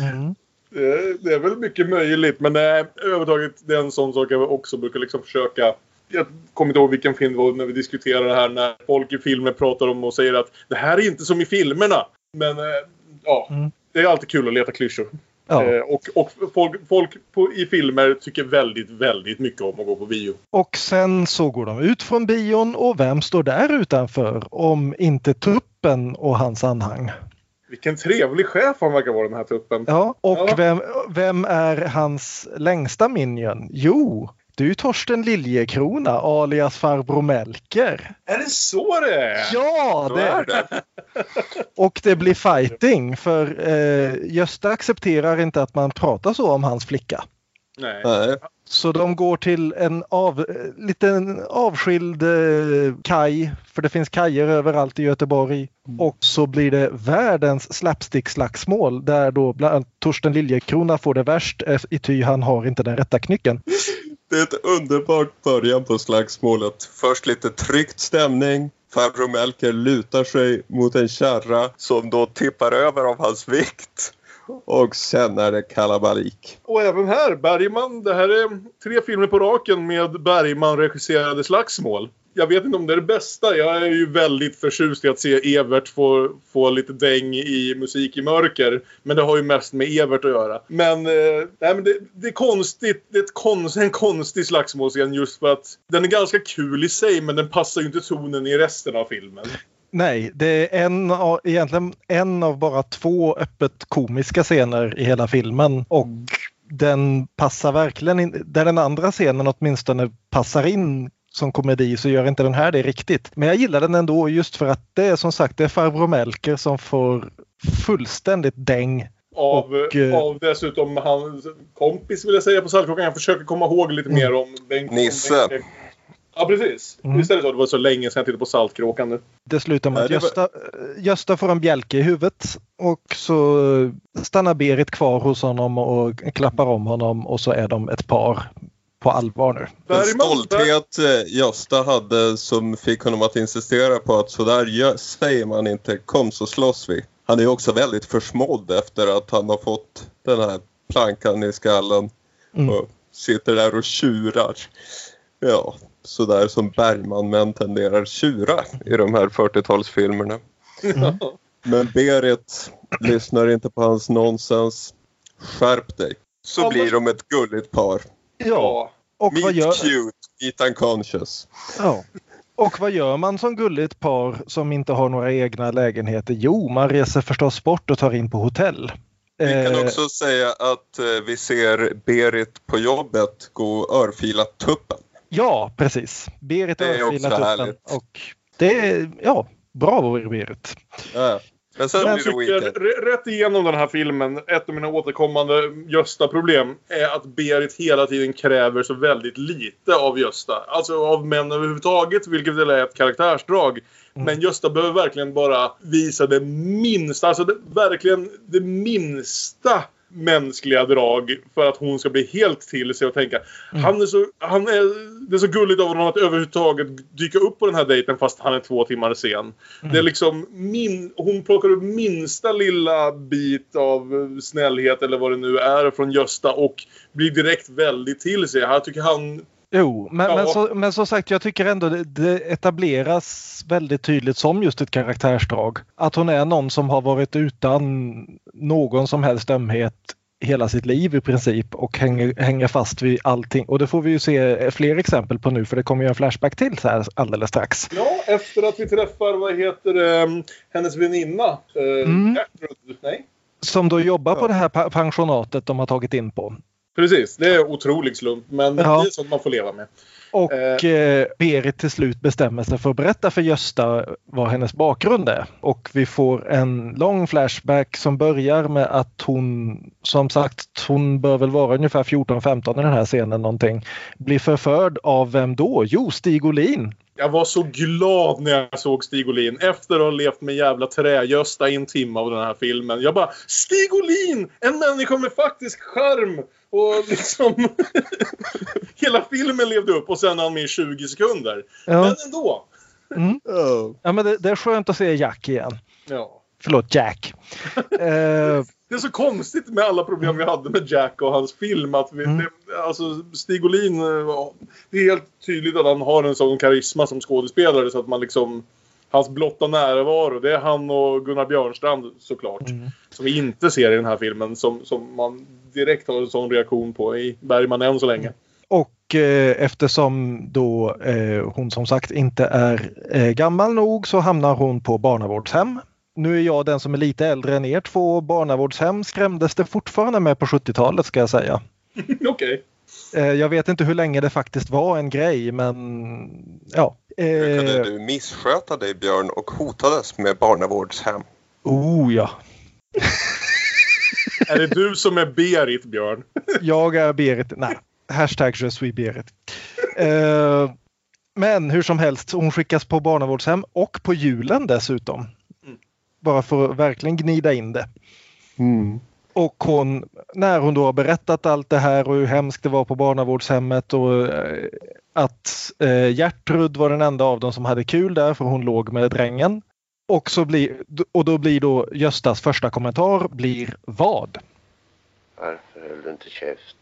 Mm. Det, det är väl mycket möjligt, men nej, överhuvudtaget det är en sån sak jag också brukar liksom försöka. Jag kommer inte ihåg vilken film det var när vi diskuterade det här, när folk i filmer pratar om och säger att det här är inte som i filmerna. Men ja, mm. det är alltid kul att leta klyschor. Ja. Eh, och, och folk, folk på, i filmer tycker väldigt, väldigt mycket om att gå på bio. Och sen så går de ut från bion och vem står där utanför om inte tuppen och hans anhang? Vilken trevlig chef han verkar vara, den här tuppen. Ja, och ja. Vem, vem är hans längsta minion? Jo... Det är ju Torsten Liljekrona, alias Farbror Melker. Är det så det är? Ja, det är det. Och det blir fighting, för eh, Gösta accepterar inte att man pratar så om hans flicka. Nej. Nej. Så de går till en av, liten avskild eh, kaj, för det finns kajer överallt i Göteborg. Mm. Och så blir det världens slapstick-slagsmål, där då bland Torsten Liljekrona får det värst, i ty han har inte den rätta knycken. Det är ett underbart början på slagsmålet. Först lite tryckt stämning. Farbror Melker lutar sig mot en kärra som då tippar över av hans vikt. Och sen är det kalabalik. Och även här, Bergman. Det här är tre filmer på raken med Bergman-regisserade slagsmål. Jag vet inte om det är det bästa. Jag är ju väldigt förtjust i att se Evert få, få lite däng i musik i mörker. Men det har ju mest med Evert att göra. Men, eh, nej, men det, det är konstigt. Det är ett konst, en konstig slagsmålscen just för att den är ganska kul i sig. Men den passar ju inte tonen i resten av filmen. Nej, det är en av, egentligen en av bara två öppet komiska scener i hela filmen. Och den passar verkligen in. Där den andra scenen åtminstone passar in som komedi, så gör inte den här det riktigt. Men jag gillar den ändå just för att det är som sagt det är Farbror Melker som får fullständigt däng. Av, och, av dessutom hans kompis vill jag säga på Saltkråkan. Jag försöker komma ihåg lite mer om Bengt Nisse. Bengt. Ja, precis. Mm. Istället så, det var så länge sedan jag tittade på Saltkråkan nu. Det slutar med att Gösta, Gösta får en bjälke i huvudet och så stannar Berit kvar hos honom och klappar om honom och så är de ett par. På allvar nu. Den stolthet Gösta hade som fick honom att insistera på att sådär säger man inte, kom så slåss vi. Han är också väldigt försmådd efter att han har fått den här plankan i skallen mm. och sitter där och tjurar. Ja, sådär som Bergman-män tenderar tjura i de här fyrtiotalsfilmerna. Mm. Men Berit lyssnar inte på hans nonsens. Skärp dig. Så ja, men... blir de ett gulligt par. Ja, och meet vad gör... cute, meet unconscious. Ja. Och vad gör man som gulligt par som inte har några egna lägenheter? Jo, man reser förstås bort och tar in på hotell. Vi kan också säga att vi ser Berit på jobbet gå örfilat tuppen. Ja, precis. Berit örfilat tuppen. Och det är, ja, bra Berit. Ja. Men sen jag tycker r- rätt igenom den här filmen, ett av mina återkommande Gösta problem är att Berit hela tiden kräver så väldigt lite av Gösta, alltså av män överhuvudtaget, vilket är ett karaktärsdrag. Mm. Men Gösta behöver verkligen bara visa det minsta, alltså det, verkligen det minsta mänskliga drag för att hon ska bli helt till sig och tänka. Mm. Han är så, han är, det är så gulligt av honom att överhuvudtaget dyka upp på den här dejten fast han är två timmar sen. Mm. Det är liksom min, hon plockar upp minsta lilla bit av snällhet eller vad det nu är från Gösta och blir direkt väldigt till sig. Jag tycker han... Jo, men, ja. men, så, men som sagt, jag tycker ändå det, det etableras väldigt tydligt som just ett karaktärsdrag. Att hon är någon som har varit utan någon som helst ömhet hela sitt liv i princip och hänger, hänger fast vid allting. Och det får vi ju se fler exempel på nu, för det kommer ju en flashback till så här alldeles strax. Ja, efter att vi träffar, vad heter det, hennes väninna? Eh, mm. Nej. Som då jobbar ja. på det här pensionatet de har tagit in på. Precis, det är en otrolig slump, men ja. det är sånt man får leva med. Och eh, Berit till slut bestämmer sig för att berätta för Gösta vad hennes bakgrund är. Och vi får en lång flashback som börjar med att hon, som sagt, hon bör väl vara ungefär fjorton femton i den här scenen någonting. Blir förförd av vem då? Jo, Stig Olin. Jag var så glad när jag såg Stig Olin. Efter att ha levt med jävla trägösta i en timme av den här filmen. Jag bara, Stig Olin! En människa med faktisk charm! Och liksom... hela filmen levde upp och sen han med i tjugo sekunder. Ja. Men ändå. Mm. Oh. Ja, men det, det är skönt att se Jack igen. Ja. Förlåt, Jack. uh... Det är så konstigt med alla problem vi hade med Jack och hans film. Att vi, mm. det, alltså Stig Olin, det är helt tydligt att han har en sån karisma som skådespelare. Så att man liksom, hans blotta närvaro, det är han och Gunnar Björnstrand såklart. Mm. Som vi inte ser i den här filmen. Som, som man direkt har en sån reaktion på i Bergman än så länge. Och eh, eftersom då eh, hon som sagt inte är eh, gammal nog så hamnar hon på barnavårdshem. Nu är jag den som är lite äldre än er två. Barnavårdshem skrämdes det fortfarande med på sjuttiotalet ska jag säga. Okej. Okay. Jag vet inte hur länge det faktiskt var en grej, men ja. Hur kunde du missköta dig, Björn, och hotades med barnavårdshem? Oh ja. Är det du som är Berit, Björn? Jag är Berit. Nej, hashtag je suis Berit. Men hur som helst, hon skickas på barnavårdshem och på julen dessutom. Bara för att verkligen gnida in det. Mm. Och hon, när hon då har berättat allt det här och hur hemskt det var på barnavårdshemmet och att eh, Gertrud var den enda av dem som hade kul där för hon låg med drängen. Och, så blir, och då blir då Göstas första kommentar blir vad? Varför höll du inte käft?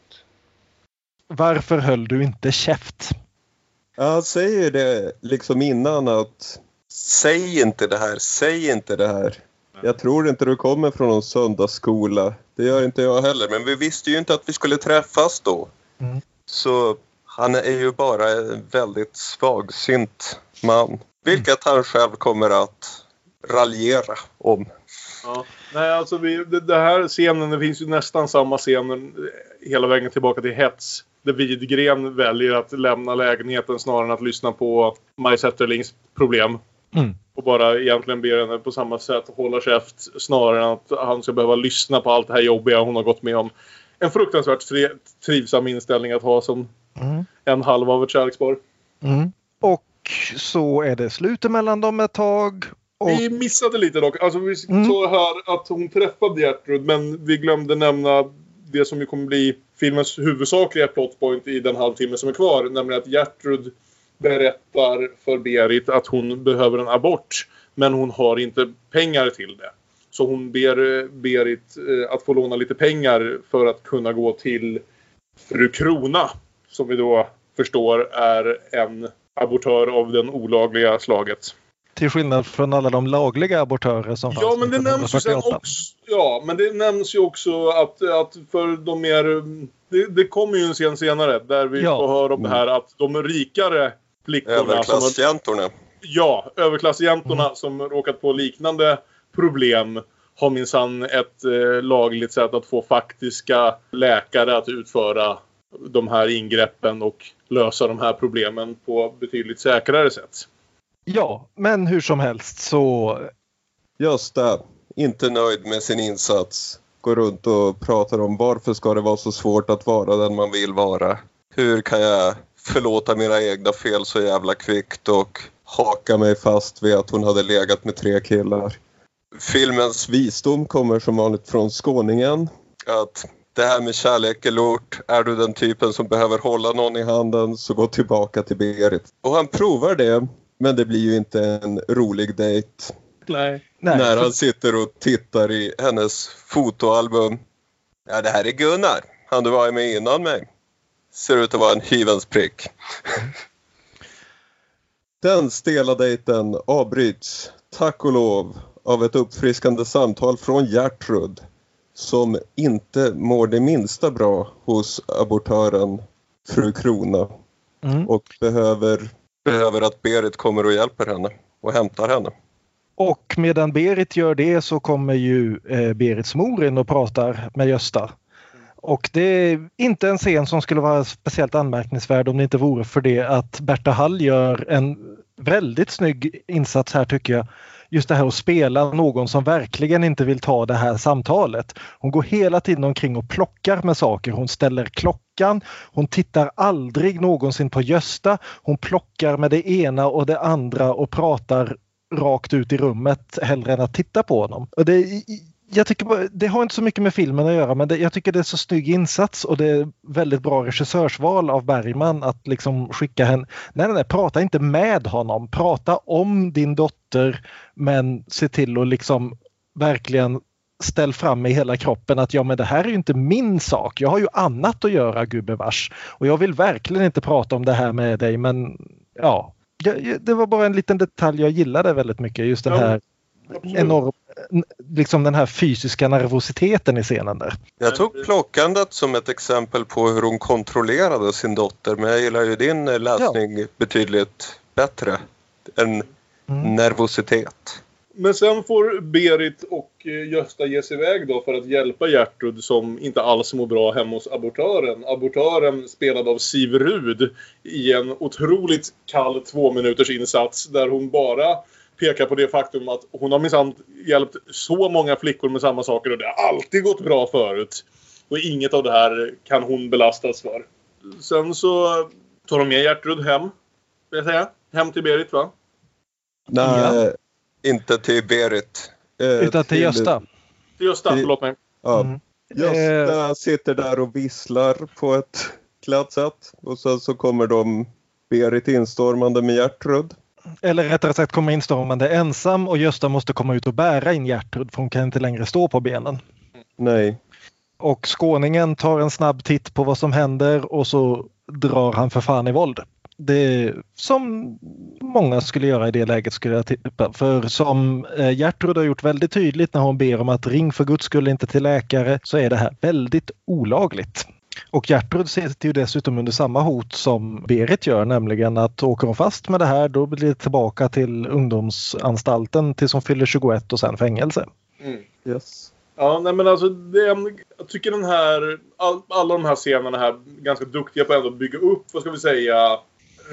Varför höll du inte käft? Jag säger det liksom innan att... Säg inte det här, säg inte det här. Jag tror inte du kommer från någon söndagsskola. Det gör inte jag heller. Men vi visste ju inte att vi skulle träffas då. Mm. Så han är ju bara en väldigt svagsynt man. Vilket han själv kommer att raljera om. Ja. Nej, alltså vi, det, det här scenen, det finns ju nästan samma scenen hela vägen tillbaka till Hets. Där Widgren väljer att lämna lägenheten snarare än att lyssna på Maj Zetterlings problem. Mm. Och bara egentligen ber henne på samma sätt hålla käft snarare än att han ska behöva lyssna på allt det här jobbiga hon har gått med om. En fruktansvärt tri- trivsam inställning att ha som mm. en halv av ett kärlekspar. Mm. Och så är det slutet mellan dem ett tag. Och... Vi missade lite dock. Alltså vi mm. såg här att hon träffade Gertrud, men vi glömde nämna det som ju kommer bli filmens huvudsakliga plotpoint i den halvtimme som är kvar. Nämligen att Gertrud berättar för Berit att hon behöver en abort. Men hon har inte pengar till det. Så hon ber Berit att få låna lite pengar för att kunna gå till fru Krona. Som vi då förstår är en abortör av den olagliga slaget. Till skillnad från alla de lagliga abortörer som ja, men det nämns ju sen också. Ja, men det nämns ju också att, att för de mer... Det, det kommer ju en scen senare där vi ja. får höra om det här att de rikare flickorna. Överklassjäntorna. Som, ja, överklassjäntorna mm. som råkat på liknande problem har minsann ett eh, lagligt sätt att få faktiska läkare att utföra de här ingreppen och lösa de här problemen på betydligt säkrare sätt. Ja, men hur som helst så... Just det, inte nöjd med sin insats. Går runt och pratar om varför ska det vara så svårt att vara den man vill vara. Hur kan jag förlåta mina egna fel så jävla kvickt och haka mig fast vid att hon hade legat med tre killar. Filmens visdom kommer som vanligt från skåningen. Att det här med kärlek är lort. Är du den typen som behöver hålla någon i handen så gå tillbaka till Berit. Och han provar det, men det blir ju inte en rolig dejt. Nej. Nej. När han sitter och tittar i hennes fotoalbum. Ja, det här är Gunnar. Han du var med innan mig. Ser ut att vara en hyvens prick. Den stela dejten avbryts, tack och lov, av ett uppfriskande samtal från Gertrud. Som inte mår det minsta bra hos abortören fru Krona. Mm. Och behöver, behöver att Berit kommer och hjälper henne och hämtar henne. Och medan Berit gör det så kommer ju eh, Berits mor in och pratar med Gösta. Och det är inte en scen som skulle vara speciellt anmärkningsvärd om det inte vore för det att Berta Hall gör en väldigt snygg insats här, tycker jag. Just det här att spela någon som verkligen inte vill ta det här samtalet. Hon går hela tiden omkring och plockar med saker. Hon ställer klockan. Hon tittar aldrig någonsin på Gösta. Hon plockar med det ena och det andra och pratar rakt ut i rummet hellre än att titta på honom. Och det, jag tycker, det har inte så mycket med filmen att göra, men det, jag tycker det är så snygg insats och det är väldigt bra regissörsval av Bergman att liksom skicka henne. Nej, nej, nej, prata inte med honom. Prata om din dotter, men se till att liksom verkligen ställ fram i hela kroppen att ja, men det här är ju inte min sak. Jag har ju annat att göra, gubbevars. Och jag vill verkligen inte prata om det här med dig, men ja... Det var bara en liten detalj jag gillade väldigt mycket. Just den här ja, enorm, liksom den här fysiska nervositeten i scenen där. Jag tog plockandet som ett exempel på hur hon kontrollerade sin dotter. Men jag gillar ju din läsning ja. betydligt bättre än mm. nervositet. Men sen får Berit och Gösta ge sig iväg då för att hjälpa Gertrud som inte alls mår bra hemma hos abortören. Abortören spelad av Sivrud i en otroligt kall två minuters insats där hon bara pekar på det faktum att hon har minsann hjälpt så många flickor med samma saker och det har alltid gått bra förut. Och inget av det här kan hon belastas för. Sen så tar de med Gertrud hem, vill jag säga. Hem till Berit, va? Nej... Ja. Inte till Berit. Eh, Utan till, till Gösta. Till Gösta, förlåt mig. Ja. Mm. Gösta eh. sitter där och visslar på ett glatt sätt. Och sen så kommer de Berit instormande med Gertrud. Eller rättare sagt kommer instormande ensam. Och Gösta måste komma ut och bära in Gertrud. För hon kan inte längre stå på benen. Nej. Och skåningen tar en snabb titt på vad som händer. Och så drar han för fan i våld. Det som många skulle göra i det läget skulle jag tippa. För som Gertrud har gjort väldigt tydligt när hon ber om att ring för guds skull inte till läkare så är det här väldigt olagligt. Och Gertrud sitter ju dessutom under samma hot som Berit gör, nämligen att åker hon fast med det här då blir det tillbaka till ungdomsanstalten tills hon fyller tjugoett och sen fängelse. Mm. Yes. Ja, nej men alltså det, jag tycker den här all, alla de här scenerna här ganska duktiga på ändå att bygga upp, vad ska vi säga,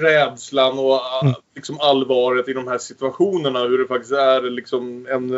rädslan och liksom allvaret i de här situationerna, hur det faktiskt är liksom en,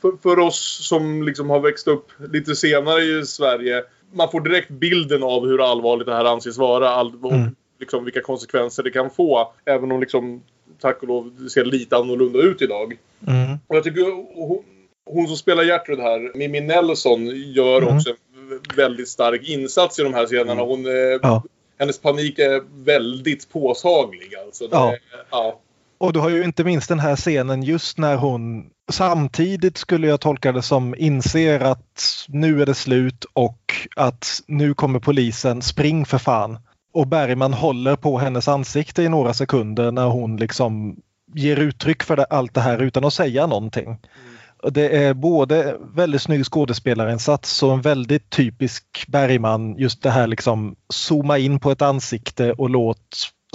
för, för oss som liksom har växt upp lite senare i Sverige, man får direkt bilden av hur allvarligt det här anses vara all, och liksom vilka konsekvenser det kan få, även om liksom tack och lov ser lite annorlunda ut idag. Mm. Och jag tycker hon, hon som spelar Gertrud här, Mimi Nelson, gör mm. också en väldigt stark insats i de här scenerna. Hon ja. Hennes panik är väldigt påtaglig. Alltså. Ja. Ja. Och du har ju inte minst den här scenen just när hon samtidigt, skulle jag tolka det som, inser att nu är det slut och att nu kommer polisen, spring för fan. Och Bergman håller på hennes ansikte i några sekunder när hon liksom ger uttryck för det, allt det här utan att säga någonting. Mm. Det är både väldigt snygg skådespelarinsats och en väldigt typisk Bergman. Just det här liksom zooma in på ett ansikte och låt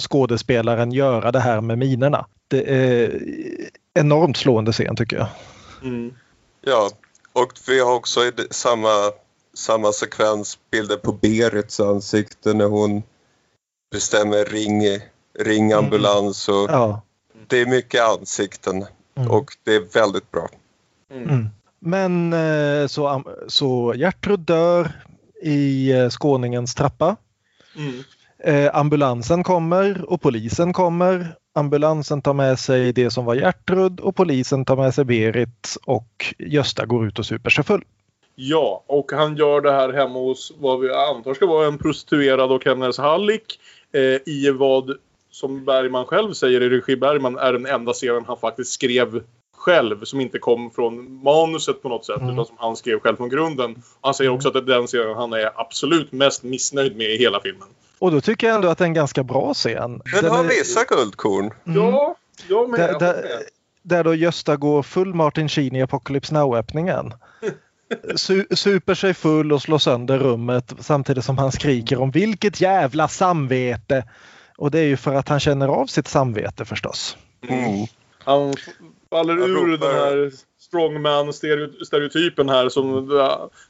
skådespelaren göra det här med minerna. Det är enormt slående scen, tycker jag. Mm. Ja, och vi har också i samma, samma sekvens bilder på Berits ansikte när hon bestämmer ring, ring ambulans. Och ja. Det är mycket ansikten mm. och det är väldigt bra. Mm. Mm. Men så, så Gertrud dör i skåningens trappa. Mm. Eh, ambulansen kommer och polisen kommer. Ambulansen tar med sig det som var Gertrud och polisen tar med sig Berit, och Gösta går ut och super sig full. Ja, och han gör det här hemma hos vad vi antar ska vara en prostituerad och hennes hallick, eh, i vad som Bergman själv säger i regi Bergman är den enda scenen han faktiskt skrev själv, som inte kom från manuset på något sätt, mm. utan som han skrev själv från grunden. Han säger också att det är den scenen han är absolut mest missnöjd med i hela filmen. Och då tycker jag ändå att det är en ganska bra scen. Den, den har är... vissa guldkorn. Mm. Ja, jag med. Där, där, där då Gösta går full Martin Sheen i Apocalypse Now-öppningen. Su- super sig full och slår sönder rummet samtidigt som han skriker om vilket jävla samvete. Och det är ju för att han känner av sitt samvete förstås. Mm. Han faller ur den här strongman-stereotypen här, som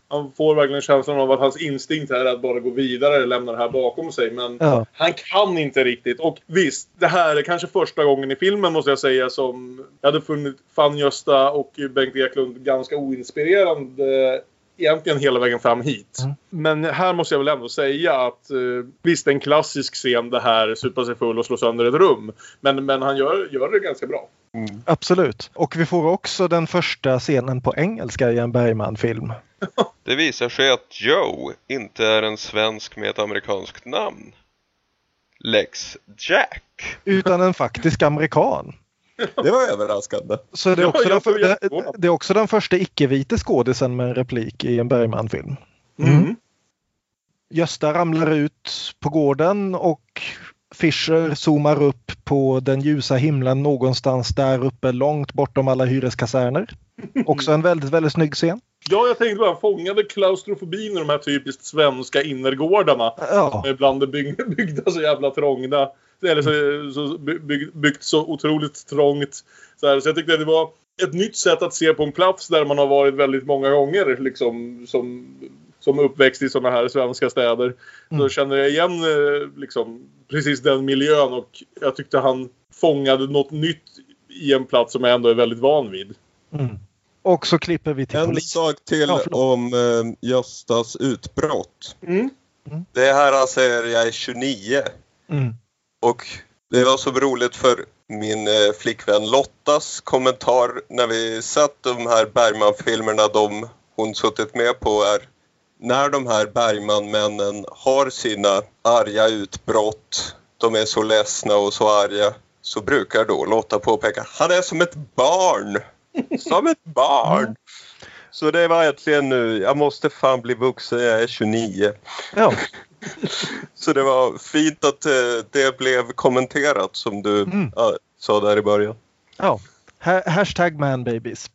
han får verkligen känslan av att hans instinkt här är att bara gå vidare eller lämna det här bakom sig, men ja. Han kan inte riktigt. Och visst, det här är kanske första gången i filmen, måste jag säga, som jag hade funnit fan Gösta och Bengt Eklund ganska oinspirerande egentligen hela vägen fram hit. Mm. Men här måste jag väl ändå säga att eh, visst, en klassisk scen det här, supa sig full och slå sönder ett rum, men, men han gör, gör det ganska bra. Mm. Absolut. Och vi får också den första scenen på engelska i en Bergman-film. Det visar sig att Joe inte är en svensk med ett amerikanskt namn, Lex Jack, utan en faktisk amerikan. Det var överraskande. Så det är också, ja, den, det, det är också den första icke-vite skådisen med en replik i en Bergman-film. Mm. Mm. Gösta ramlar ut på gården och Fischer zoomar upp på den ljusa himlen någonstans där uppe långt bortom alla hyreskaserner. Också en väldigt, väldigt snygg scen. Ja, jag tänkte bara, fångade klaustrofobin i de här typiskt svenska innergårdarna. Ja. Som ibland är byggda, byggda så jävla trångda. Eller så, så bygg, byggt så otroligt trångt. Så, här. Så jag tyckte att det var ett nytt sätt att se på en plats där man har varit väldigt många gånger liksom, som, som uppväxt i sådana här svenska städer. Mm. Då känner jag igen liksom, precis den miljön, och jag tyckte han fångade något nytt i en plats som jag ändå är väldigt van vid. Mm. Och så klipper vi till en polis. Sak till ja, om eh, Göstas utbrott. Mm. Mm. Det här han säger, jag är tjugonio. Mm. Och det var så roligt för min eh, flickvän Lottas kommentar när vi sett de här Bergman-filmerna de hon suttit med på är när de här Bergman-männen har sina arga utbrott, de är så ledsna och så arga, så brukar då Lotta påpeka, han är som ett barn. Som ett barn. Mm. Så det var egentligen nu, jag måste fan bli vuxen, jag är tjugonio. Ja. Så det var fint att det blev kommenterat som du mm. sa där i början. Ja, hashtag manbabies.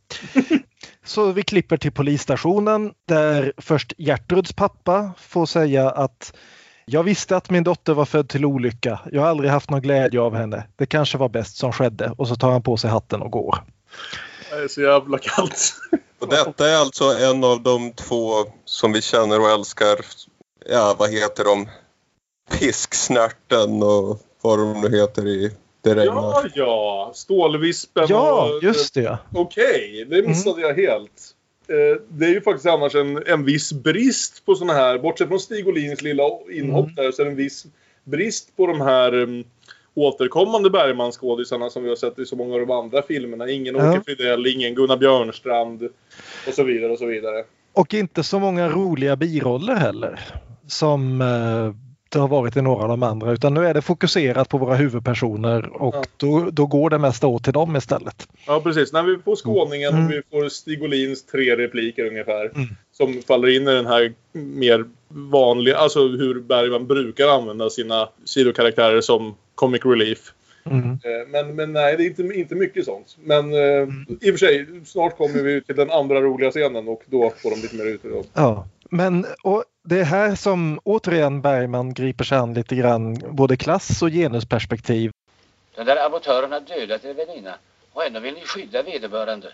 Så vi klipper till polisstationen där först Gertruds pappa får säga att jag visste att min dotter var född till olycka. Jag har aldrig haft någon glädje av henne. Det kanske var bäst som skedde. Och så tar han på sig hatten och går. Det är så jävla kallt. Och detta är alltså en av de två som vi känner och älskar. Ja, vad heter de? Pisksnärten och vad de nu heter i det regnar. Ja, ja. Stålvispen. Ja, och, just det. Okej, okay, det missade mm. jag helt. Det är ju faktiskt annars en, en viss brist på såna här. Bortsett från Stig Olins lilla inhopp mm. där, så är det en viss brist på de här um, återkommande Bergman-skådisarna som vi har sett i så många av de andra filmerna. Ingen ja. Åke Fridell, ingen Gunnar Björnstrand och så vidare och så vidare. Och inte så många roliga biroller heller som eh, det har varit i några av de andra, utan nu är det fokuserat på våra huvudpersoner och ja. då, då går det mesta åt till dem istället. Ja, precis. När vi får skåningen mm. och vi får Stig Olins tre repliker ungefär mm. som faller in i den här mer vanliga, alltså hur Bergman brukar använda sina sidokaraktärer som comic relief. Mm. Men, men nej, det är inte, inte mycket sånt. Men mm. i och för sig, snart kommer vi till den andra roliga scenen och då får de lite mer ut. Ja, Men och det är här som återigen Bergman griper sig an lite grann, både klass- och genusperspektiv. Den där abortören har dödat en väninna och ändå vill ni skydda vederbörande.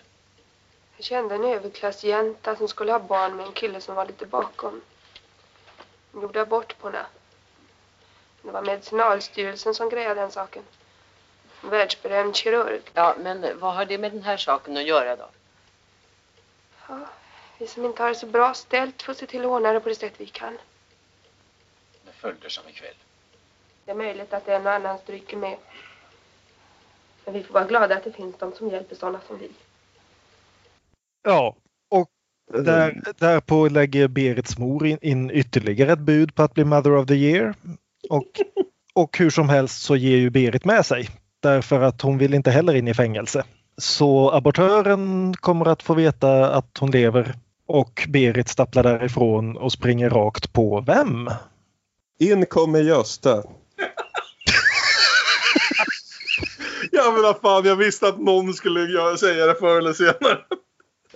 Jag kände en överklassjänta som skulle ha barn med en kille som var lite bakom. Hon gjorde abort på henne. Det var medicinalstyrelsen som grejade den saken. Världsberömd kirurg. Ja, men vad har det med den här saken att göra då? Ja, vi som inte har det så bra ställt får se till att ordna det på det sätt vi kan. Det följde som ikväll. Det är möjligt att en och annan stryker med. Men vi får vara glada att det finns de som hjälper sådana som vi. Ja, och där, därpå lägger Berits mor in, in ytterligare ett bud på att bli Mother of the Year. Och, och hur som helst så ger ju Berit med sig. Därför att hon vill inte heller in i fängelse. Så abortören kommer att få veta att hon lever. Och Berit stapplar därifrån och springer rakt på vem? In kommer Gösta. Ja men fan, jag visste att någon skulle göra, säga det förr eller senare.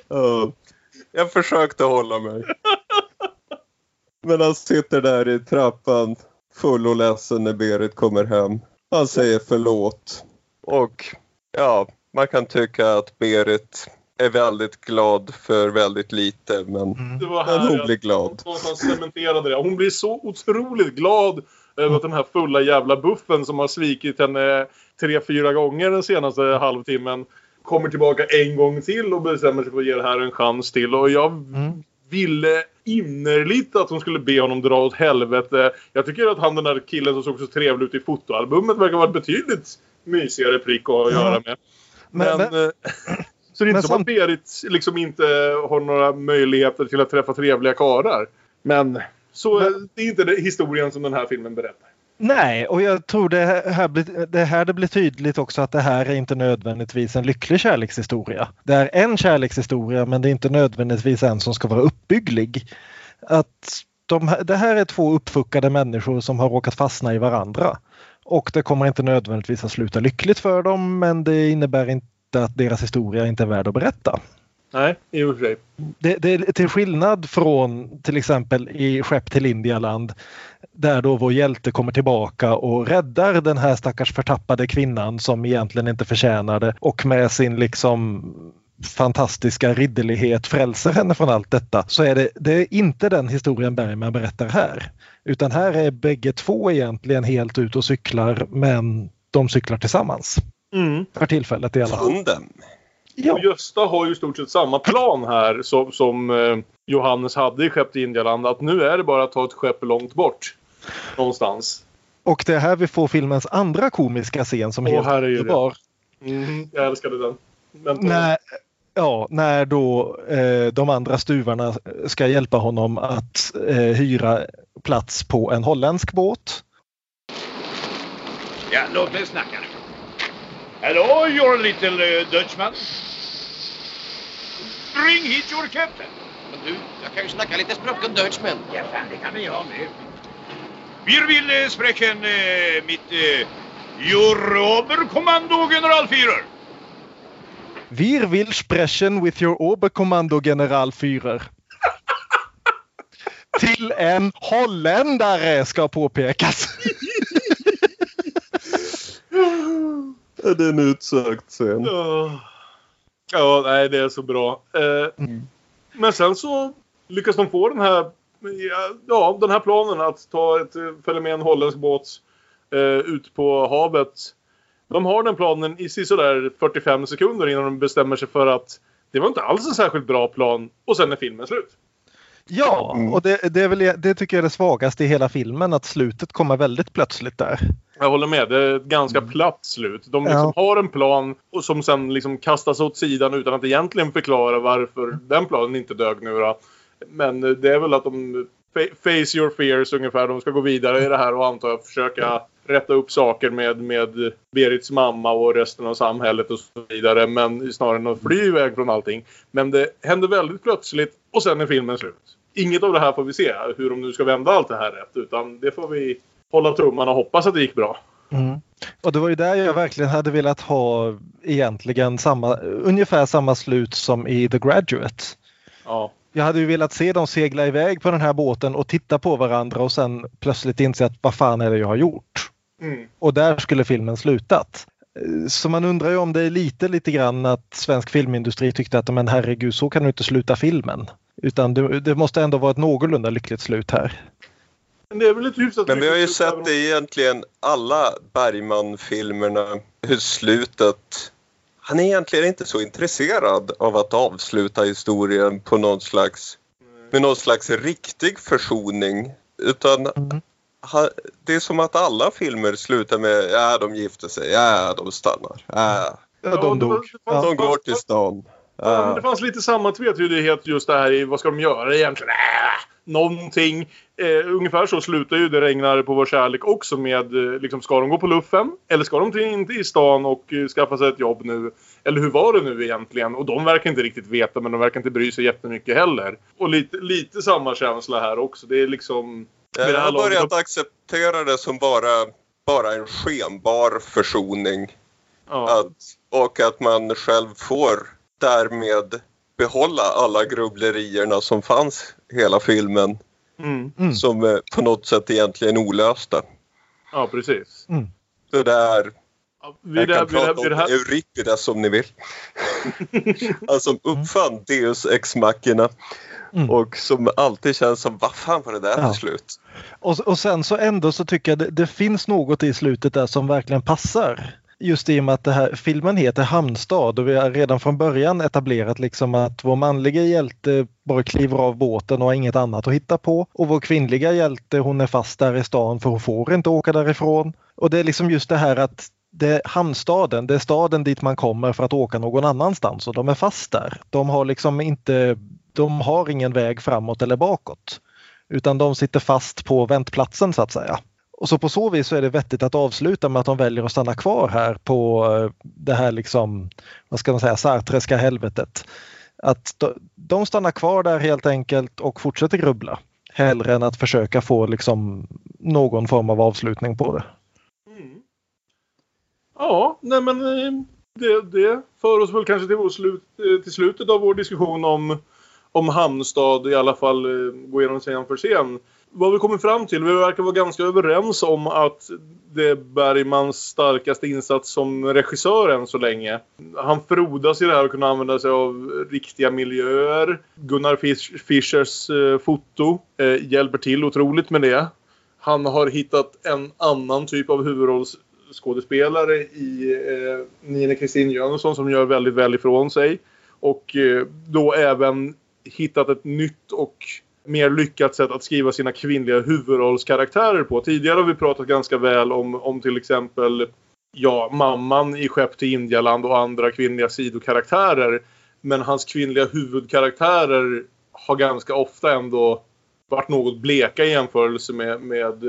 Oh. Jag försökte hålla mig. Men han sitter där i trappan full och ledsen när Berit kommer hem. Han säger förlåt. Och ja, man kan tycka att Berit är väldigt glad för väldigt lite. Men, mm. det var här, men hon jag, blir glad. Hon cementerade det. Hon blir så otroligt glad över den här fulla jävla buffen som har svikit henne tre, fyra gånger den senaste halvtimmen. Kommer tillbaka en gång till och bestämmer sig för att ge det här en chans till. Och jag mm. ville innerligt att hon skulle be honom dra åt helvete. Jag tycker att han, den där killen som såg så trevlig ut i fotoalbumet, verkar vara ett betydligt mysigare prick att mm. göra med. Men, men, men så det är inte som, som att Berit liksom inte har några möjligheter till att träffa trevliga karar. Men så men, det är inte det historien som den här filmen berättar. Nej, och jag tror det här, blir, det här det blir tydligt också att det här är inte nödvändigtvis en lycklig kärlekshistoria. Det är en kärlekshistoria, men det är inte nödvändigtvis en som ska vara uppbygglig. Att de, det här är två uppfuckade människor som har råkat fastna i varandra. Och det kommer inte nödvändigtvis att sluta lyckligt för dem, men det innebär inte att deras historia inte är värd att berätta. Nej, i och för sig. Det, det, till skillnad från till exempel i Skepp till Indialand, där då vår hjälte kommer tillbaka och räddar den här stackars förtappade kvinnan som egentligen inte förtjänade, och med sin liksom fantastiska ridderlighet frälser henne från allt detta, så är det, det är inte den historien Bergman berättar här. Utan här är bägge två egentligen helt ut och cyklar, men de cyklar tillsammans. Mm. För tillfället i alla fall. Ja. Gösta har ju stort sett samma plan här som, som eh, Johannes hade i Skepp till Indialand, att nu är det bara att ta ett skepp långt bort någonstans. Och det är här vi får filmens andra komiska scen som helt underbar. Mm, jag älskade den. När, ja, när då eh, de andra stuvarna ska hjälpa honom att eh, hyra plats på en holländsk båt. Ja, låt mig snacka nu. Hello, your little uh, Dutchman. Bring hit your captain. Men du, jag kan ju snacka lite språken Dutchman. Ja, fan, det kan vi ha med. Vi vill uh, spräcka en, uh, mitt uh, your Oberkommando Generalführer. Wir will sprechen with your Oberkommando Generalführer. Till en holländare ska påpekas. Det är en utsökt scen. Ja, ja nej, det är så bra. Eh, mm. Men sen så lyckas de få den här, ja, den här planen att ta ett fenomen holländsk båt eh, ut på havet. De har den planen i sådär fyrtiofem sekunder innan de bestämmer sig för att det var inte alls en särskilt bra plan. Och sen är filmen slut. Ja, och det, det, är väl, det tycker jag är det svagaste i hela filmen, att slutet kommer väldigt plötsligt där. Jag håller med, det är ett ganska platt slut. De liksom ja. har en plan och som sen liksom kastas åt sidan utan att egentligen förklara varför den planen inte dög nu då. Men det är väl att de face your fears ungefär, de ska gå vidare i det här och antar jag försöka rätta upp saker med, med Berits mamma och resten av samhället och så vidare, men snarare än att fly iväg från allting. Men det händer väldigt plötsligt och sen är filmen slut. Inget av det här får vi se, hur de nu ska vända allt det här rätt, utan det får vi hålla tummarna och hoppas att det gick bra. Mm. Och det var ju där jag verkligen hade velat ha egentligen samma, ungefär samma slut som i The Graduate. Ja. Jag hade ju velat se dem segla iväg på den här båten och titta på varandra och sen plötsligt inse att vad fan är det jag har gjort? Mm. Och där skulle filmen slutat. Så man undrar ju om det är lite, lite grann att svensk filmindustri tyckte att men herregud, så kan du inte sluta filmen. Utan det, det måste ändå vara ett någorlunda lyckligt slut här. Men, det är väl att men vi har ju sett det egentligen alla Bergman-filmerna, hur slutet... Han är egentligen inte så intresserad av att avsluta historien på någon slags, med någon slags riktig försoning. Utan mm. ha, det är som att alla filmer slutar med ja, de gifter sig, ja, de stannar, ja, ja de dog, ja, de går till stan. Ja. Ja, men det fanns lite samma tvetydighet just det här i vad ska de göra egentligen? Äh, någonting. Eh, ungefär så slutar ju Det regnar på vår kärlek också med eh, liksom, ska de gå på luffen? Eller ska de till, inte i stan och eh, skaffa sig ett jobb nu? Eller hur var det nu egentligen? Och de verkar inte riktigt veta, men de verkar inte bry sig jättemycket heller. Och lite, lite samma känsla här också. Det är liksom... Jag har börjat långt... acceptera det som bara, bara en skenbar försoning. Ja. Att, och att man själv får... därmed behålla alla grubblerierna som fanns hela filmen. Mm. Mm. Som på något sätt egentligen olösta. Ja, precis. Mm. Det där... Ja, vi jag där, kan vi prata där, vi om här... Euripides som ni vill. Han som uppfann mm. Deus ex machina. Mm. Och som alltid känns som, vad fan var det där ja. till slut? Och, och sen så ändå så tycker jag det, det finns något i slutet där som verkligen passar. Just i och med att det här, filmen heter Hamnstad och vi har redan från början etablerat liksom att vår manliga hjälte bara kliver av båten och har inget annat att hitta på. Och vår kvinnliga hjälte, hon är fast där i stan för hon får inte åka därifrån. Och det är liksom just det här att det är hamnstaden, det är staden dit man kommer för att åka någon annanstans och de är fast där. De har liksom inte, de har ingen väg framåt eller bakåt utan de sitter fast på väntplatsen så att säga. Och så på så vis så är det vettigt att avsluta med att de väljer att stanna kvar här på det här liksom, vad ska man säga, sartreska helvetet. Att de stannar kvar där helt enkelt och fortsätter grubbla. Hellre än att försöka få liksom någon form av avslutning på det. Mm. Ja, nej men det, det för oss väl kanske till, vår slut, till slutet av vår diskussion om, om Hamnstad, i alla fall gå igenom scen för scen. Vad vi kommer fram till, vi verkar vara ganska överens om att det är Bergmans starkaste insats som regissör än så länge. Han frodas i det här och kunde använda sig av riktiga miljöer. Gunnar Fischers eh, foto eh, hjälper till otroligt med det. Han har hittat en annan typ av huvudrollsskådespelare i eh, Nine-Christine Jönsson som gör väldigt väl ifrån sig. Och eh, då även hittat ett nytt och... mer lyckat sätt att skriva sina kvinnliga huvudrollskaraktärer på. Tidigare har vi pratat ganska väl om, om till exempel ja, mamman i Skepp till Indialand och andra kvinnliga sidokaraktärer. Men hans kvinnliga huvudkaraktärer har ganska ofta ändå varit något bleka i jämförelse med, med,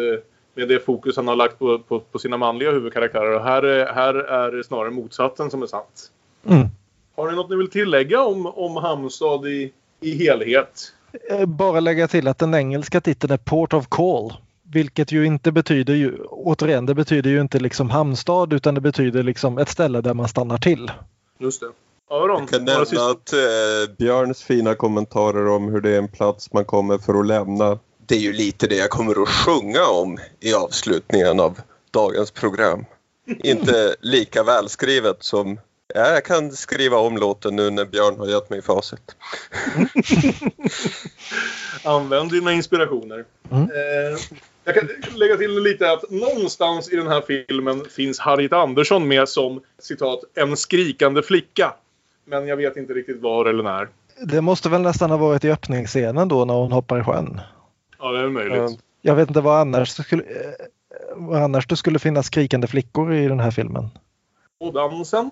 med det fokus han har lagt på, på, på sina manliga huvudkaraktärer. Och här är, här är det snarare motsatsen som är sant. Mm. Har ni något ni vill tillägga om, om Hamnstad i, i helhet? Bara lägga till att den engelska titeln är Port of Call, vilket ju inte betyder ju, återigen, det betyder ju inte liksom hamnstad utan det betyder liksom ett ställe där man stannar till. Just det. Aron, jag kan nämna att eh, Björns fina kommentarer om hur det är en plats man kommer för att lämna, det är ju lite det jag kommer att sjunga om i avslutningen av dagens program. Inte lika välskrivet som ja, jag kan skriva om låten nu när Björn har gett mig facit. Använd dina inspirationer. Mm. Eh, jag kan lägga till lite att någonstans i den här filmen finns Harriet Andersson med som, citat, en skrikande flicka. Men jag vet inte riktigt var eller när. Det måste väl nästan ha varit i öppningsscenen då när hon hoppar i sjön. Ja, det är möjligt. Jag vet inte vad annars skulle, vad annars det skulle finnas skrikande flickor i den här filmen. Och dansen.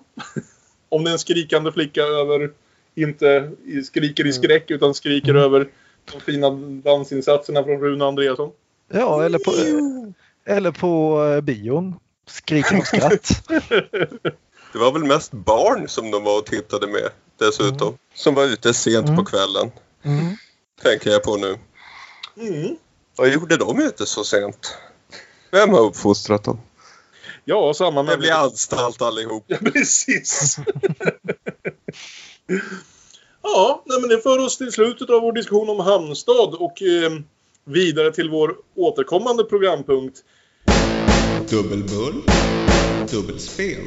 Om det är en skrikande flicka över, inte skriker i skräck utan skriker mm. över de fina dansinsatserna från Rune Andreasson. Ja, eller på, eller på bion. Skriker och skratt. Det var väl mest barn som de var och tittade med dessutom. Mm. Som var ute sent mm. på kvällen. Mm. Tänker jag på nu. Mm. Vad gjorde de ute så sent? Vem har uppfostrat dem? Ja, samma med... Det blir anstalt allihop. Ja, precis. Ja, nej, men det för oss till slutet av vår diskussion om Hamnstad och eh, vidare till vår återkommande programpunkt. Dubbelbull, dubbelspel,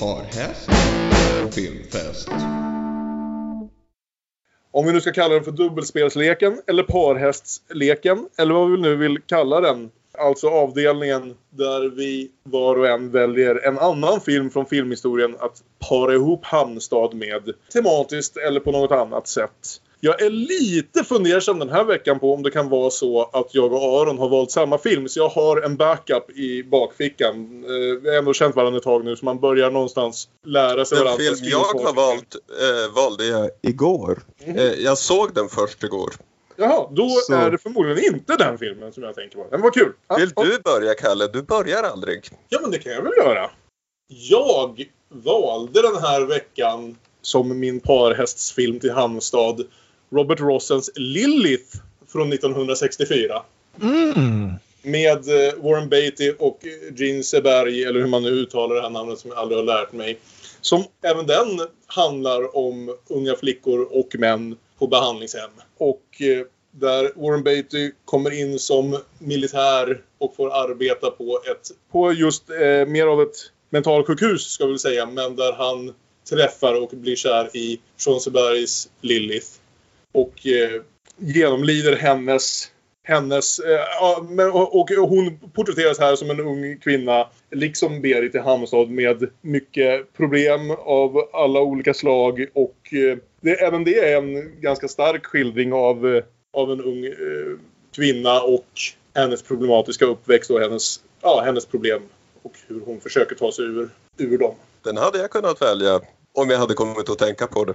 parhäst, filmfest. Om vi nu ska kalla den för dubbelspelsleken eller parhästsleken eller vad vi nu vill kalla den. Alltså avdelningen där vi var och en väljer en annan film från filmhistorien att para ihop Hamnstad med tematiskt eller på något annat sätt. Jag är lite fundersam den här veckan på om det kan vara så att jag och Aron har valt samma film. Så jag har en backup i bakfickan. Vi har ändå känt varandra ett tag nu så man börjar någonstans lära sig varandra. Den film jag har valt eh, valde jag igår. Mm. Eh, jag såg den först igår. Jaha, då så. Är det förmodligen inte den filmen som jag tänker på. Den var kul. Vill du börja, Kalle? Du börjar aldrig. Ja, men det kan jag väl göra. Jag valde den här veckan som min parhästsfilm till Hamnstad Robert Rossens Lilith från nittonhundrasextiofyra. Mm. Med Warren Beatty och Jean Seberg, eller hur man nu uttalar det här namnet som jag aldrig har lärt mig. Som även den handlar om unga flickor och män på behandlingshem. Och eh, där Warren Beatty kommer in som militär och får arbeta på ett på just eh, mer av ett mentalsjukhus ska vi säga. Men där han träffar och blir kär i Jean Sebergs Lilith. Och eh, genomlider hennes... hennes eh, och, och hon porträtteras här som en ung kvinna. Liksom Berit i Hamnstad med mycket problem av alla olika slag. Och... Eh, Det, även det är en ganska stark skildring av, av en ung eh, kvinna och hennes problematiska uppväxt och hennes, ja, hennes problem och hur hon försöker ta sig ur, ur dem. Den hade jag kunnat välja om jag hade kommit att tänka på det.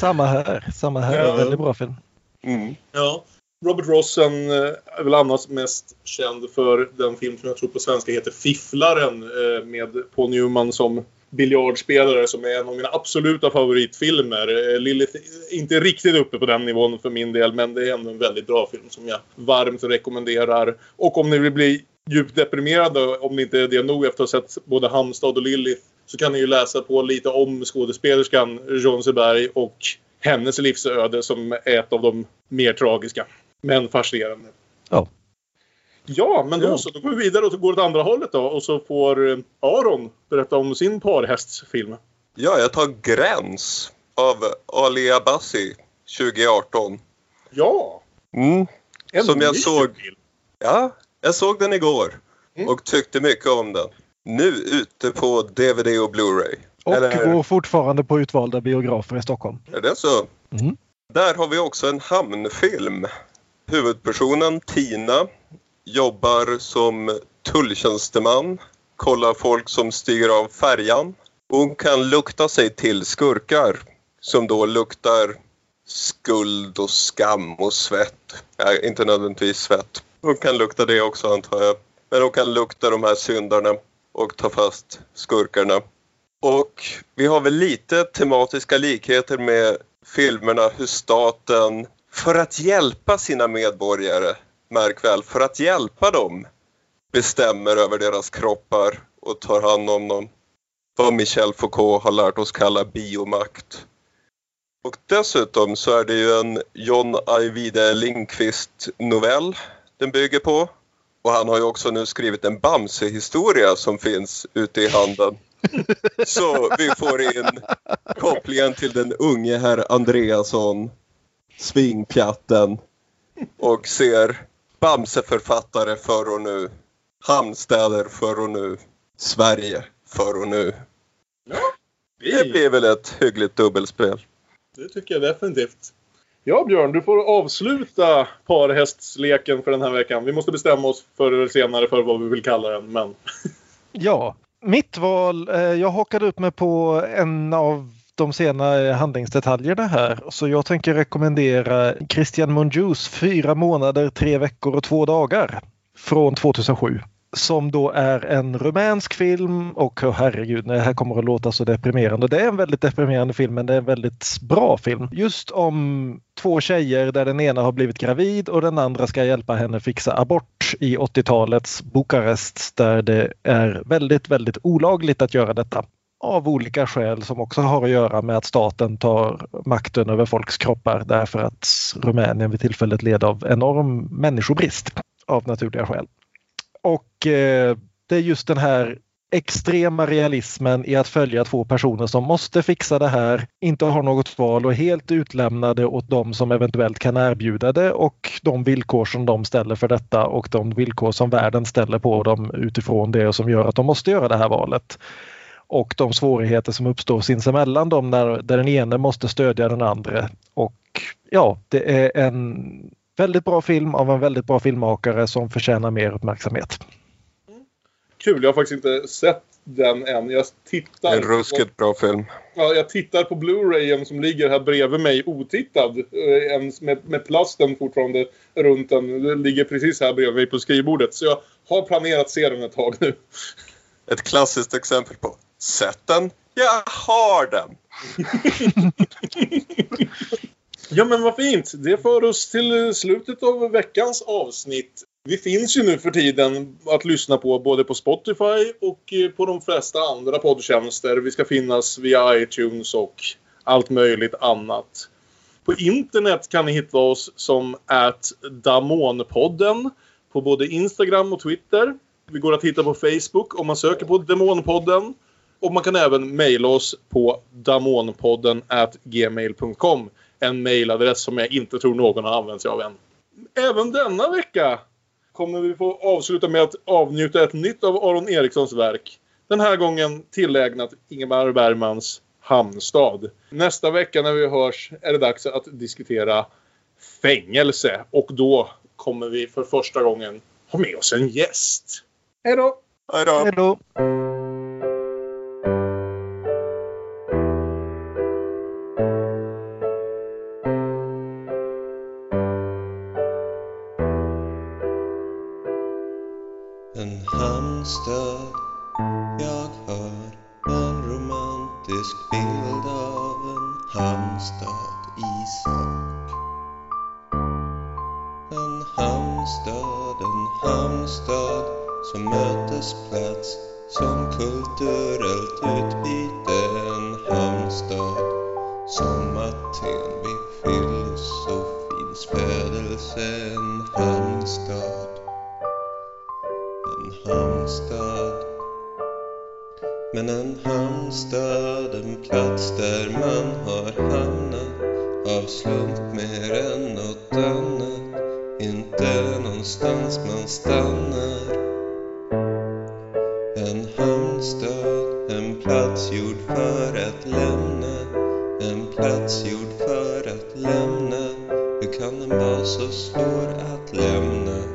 samma här, samma här. Ja. Väldigt bra film. Mm. Ja. Robert Rossen är väl annars mest känd för den film som jag tror på svenska heter Fifflaren eh, med Paul Newman som biljardspelare som är en av mina absoluta favoritfilmer. Lilith är inte riktigt uppe på den nivån för min del, men det är ändå en väldigt bra film som jag varmt rekommenderar. Och om ni vill bli djupt deprimerade, om ni inte är det nog efter att ha sett både Hamnstad och Lilith, så kan ni ju läsa på lite om skådespelerskan Jean Seberg och hennes livsöde som är ett av de mer tragiska, men fascinerande. Ja. Ja, men då så, då går vi vidare och går åt andra hållet då. Och så får Aron berätta om sin parhästsfilm. Ja, jag tar Gräns av Ali Abbasi tjugo arton. Ja, mm. Som jag såg. Film. Ja, jag såg den igår mm. och tyckte mycket om den. Nu ute på D V D och Blu-ray. Och Eller... går fortfarande på utvalda biografer i Stockholm. Är det så? Mm. Där har vi också en hamnfilm. Huvudpersonen Tina jobbar som tulltjänsteman, kollar folk som styr av färjan. Hon kan lukta sig till skurkar som då luktar skuld och skam och svett. Ja, inte nödvändigtvis svett. Hon kan lukta det också antar jag. Men hon kan lukta de här syndarna och ta fast skurkarna. Och vi har väl lite tematiska likheter med filmerna hur staten för att hjälpa sina medborgare, märk väl, för att hjälpa dem bestämmer över deras kroppar och tar hand om dem. Vad Michel Foucault har lärt oss kalla biomakt. Och dessutom så är det ju en John Aivide Lindqvist novell den bygger på. Och han har ju också nu skrivit en Bamse-historia som finns ute i handen. Så vi får in kopplingen till den unge herr Andreasson, svingpjatten, och ser Bamse-författare för och nu, Hamnstäder för och nu, Sverige för och nu. Ja, det blir väl ett hyggligt dubbelspel. Det tycker jag definitivt. Ja Björn, du får avsluta parhästsleken för den här veckan. Vi måste bestämma oss förr eller senare för vad vi vill kalla den. Men... ja, mitt val. Jag hakade upp mig på en av de senare handlingsdetaljerna här. Så jag tänker rekommendera Cristian Mungius Fyra månader, tre veckor och två dagar från två tusen sju. Som då är en rumänsk film och oh, herregud, det här kommer att låta så deprimerande. Det är en väldigt deprimerande film men det är en väldigt bra film. Just om två tjejer där den ena har blivit gravid och den andra ska hjälpa henne fixa abort i åttiotalets Bukarest där det är väldigt, väldigt olagligt att göra detta. av olika skäl som också har att göra med att staten tar makten över folks kroppar därför att Rumänien vid tillfället led av enorm människobrist av naturliga skäl. Och eh, det är just den här extrema realismen i att följa två personer som måste fixa det här, inte har något val och helt utlämnade åt dem som eventuellt kan erbjuda det och de villkor som de ställer för detta och de villkor som världen ställer på dem utifrån det och som gör att de måste göra det här valet. Och de svårigheter som uppstår sinsemellan dem när, där den ene måste stödja den andra. Och ja, det är en väldigt bra film av en väldigt bra filmmakare som förtjänar mer uppmärksamhet. Kul, jag har faktiskt inte sett den än. Jag tittar en ruskigt på, bra film. Ja, jag tittar på Blu-rayen som ligger här bredvid mig otittad. En med, med plasten fortfarande runt den. Den ligger precis här bredvid mig på skrivbordet. Så jag har planerat se den ett tag nu. Ett klassiskt exempel på sett den. Jag har den! Ja, men vad fint. Det för oss till slutet av veckans avsnitt. Vi finns ju nu för tiden att lyssna på både på Spotify och på de flesta andra poddtjänster. Vi ska finnas via iTunes och allt möjligt annat. På internet kan ni hitta oss som at damonpodden på både Instagram och Twitter. Vi går att hitta på Facebook om man söker på Demonpodden. Och man kan även mejla oss på damonpodden at gmail punkt com. En mejladress som jag inte tror någon har använt sig av än. Även denna vecka kommer vi få avsluta med att avnjuta ett nytt av Aron Erikssons verk. Den här gången tillägnat Ingmar Bergmans Hamnstad. Nästa vecka när vi hörs är det dags att diskutera fängelse. Och då kommer vi för första gången ha med oss en gäst. Hej då! Hej då! En hamnstad, jag hör en romantisk bild av en hamnstad i sak. En hamnstad, en hamnstad som mötesplats, som kulturellt utbyte. En hamnstad som Aten vid filosofins födelse. En hamnstad, en hamnstad. Men en hamnstad, en plats där man har hamnat av slump mer än något annat. Inte någonstans man stannar. En hamnstad, en plats gjord för att lämna. En plats gjord för att lämna. Hur kan den vara så svår att lämna?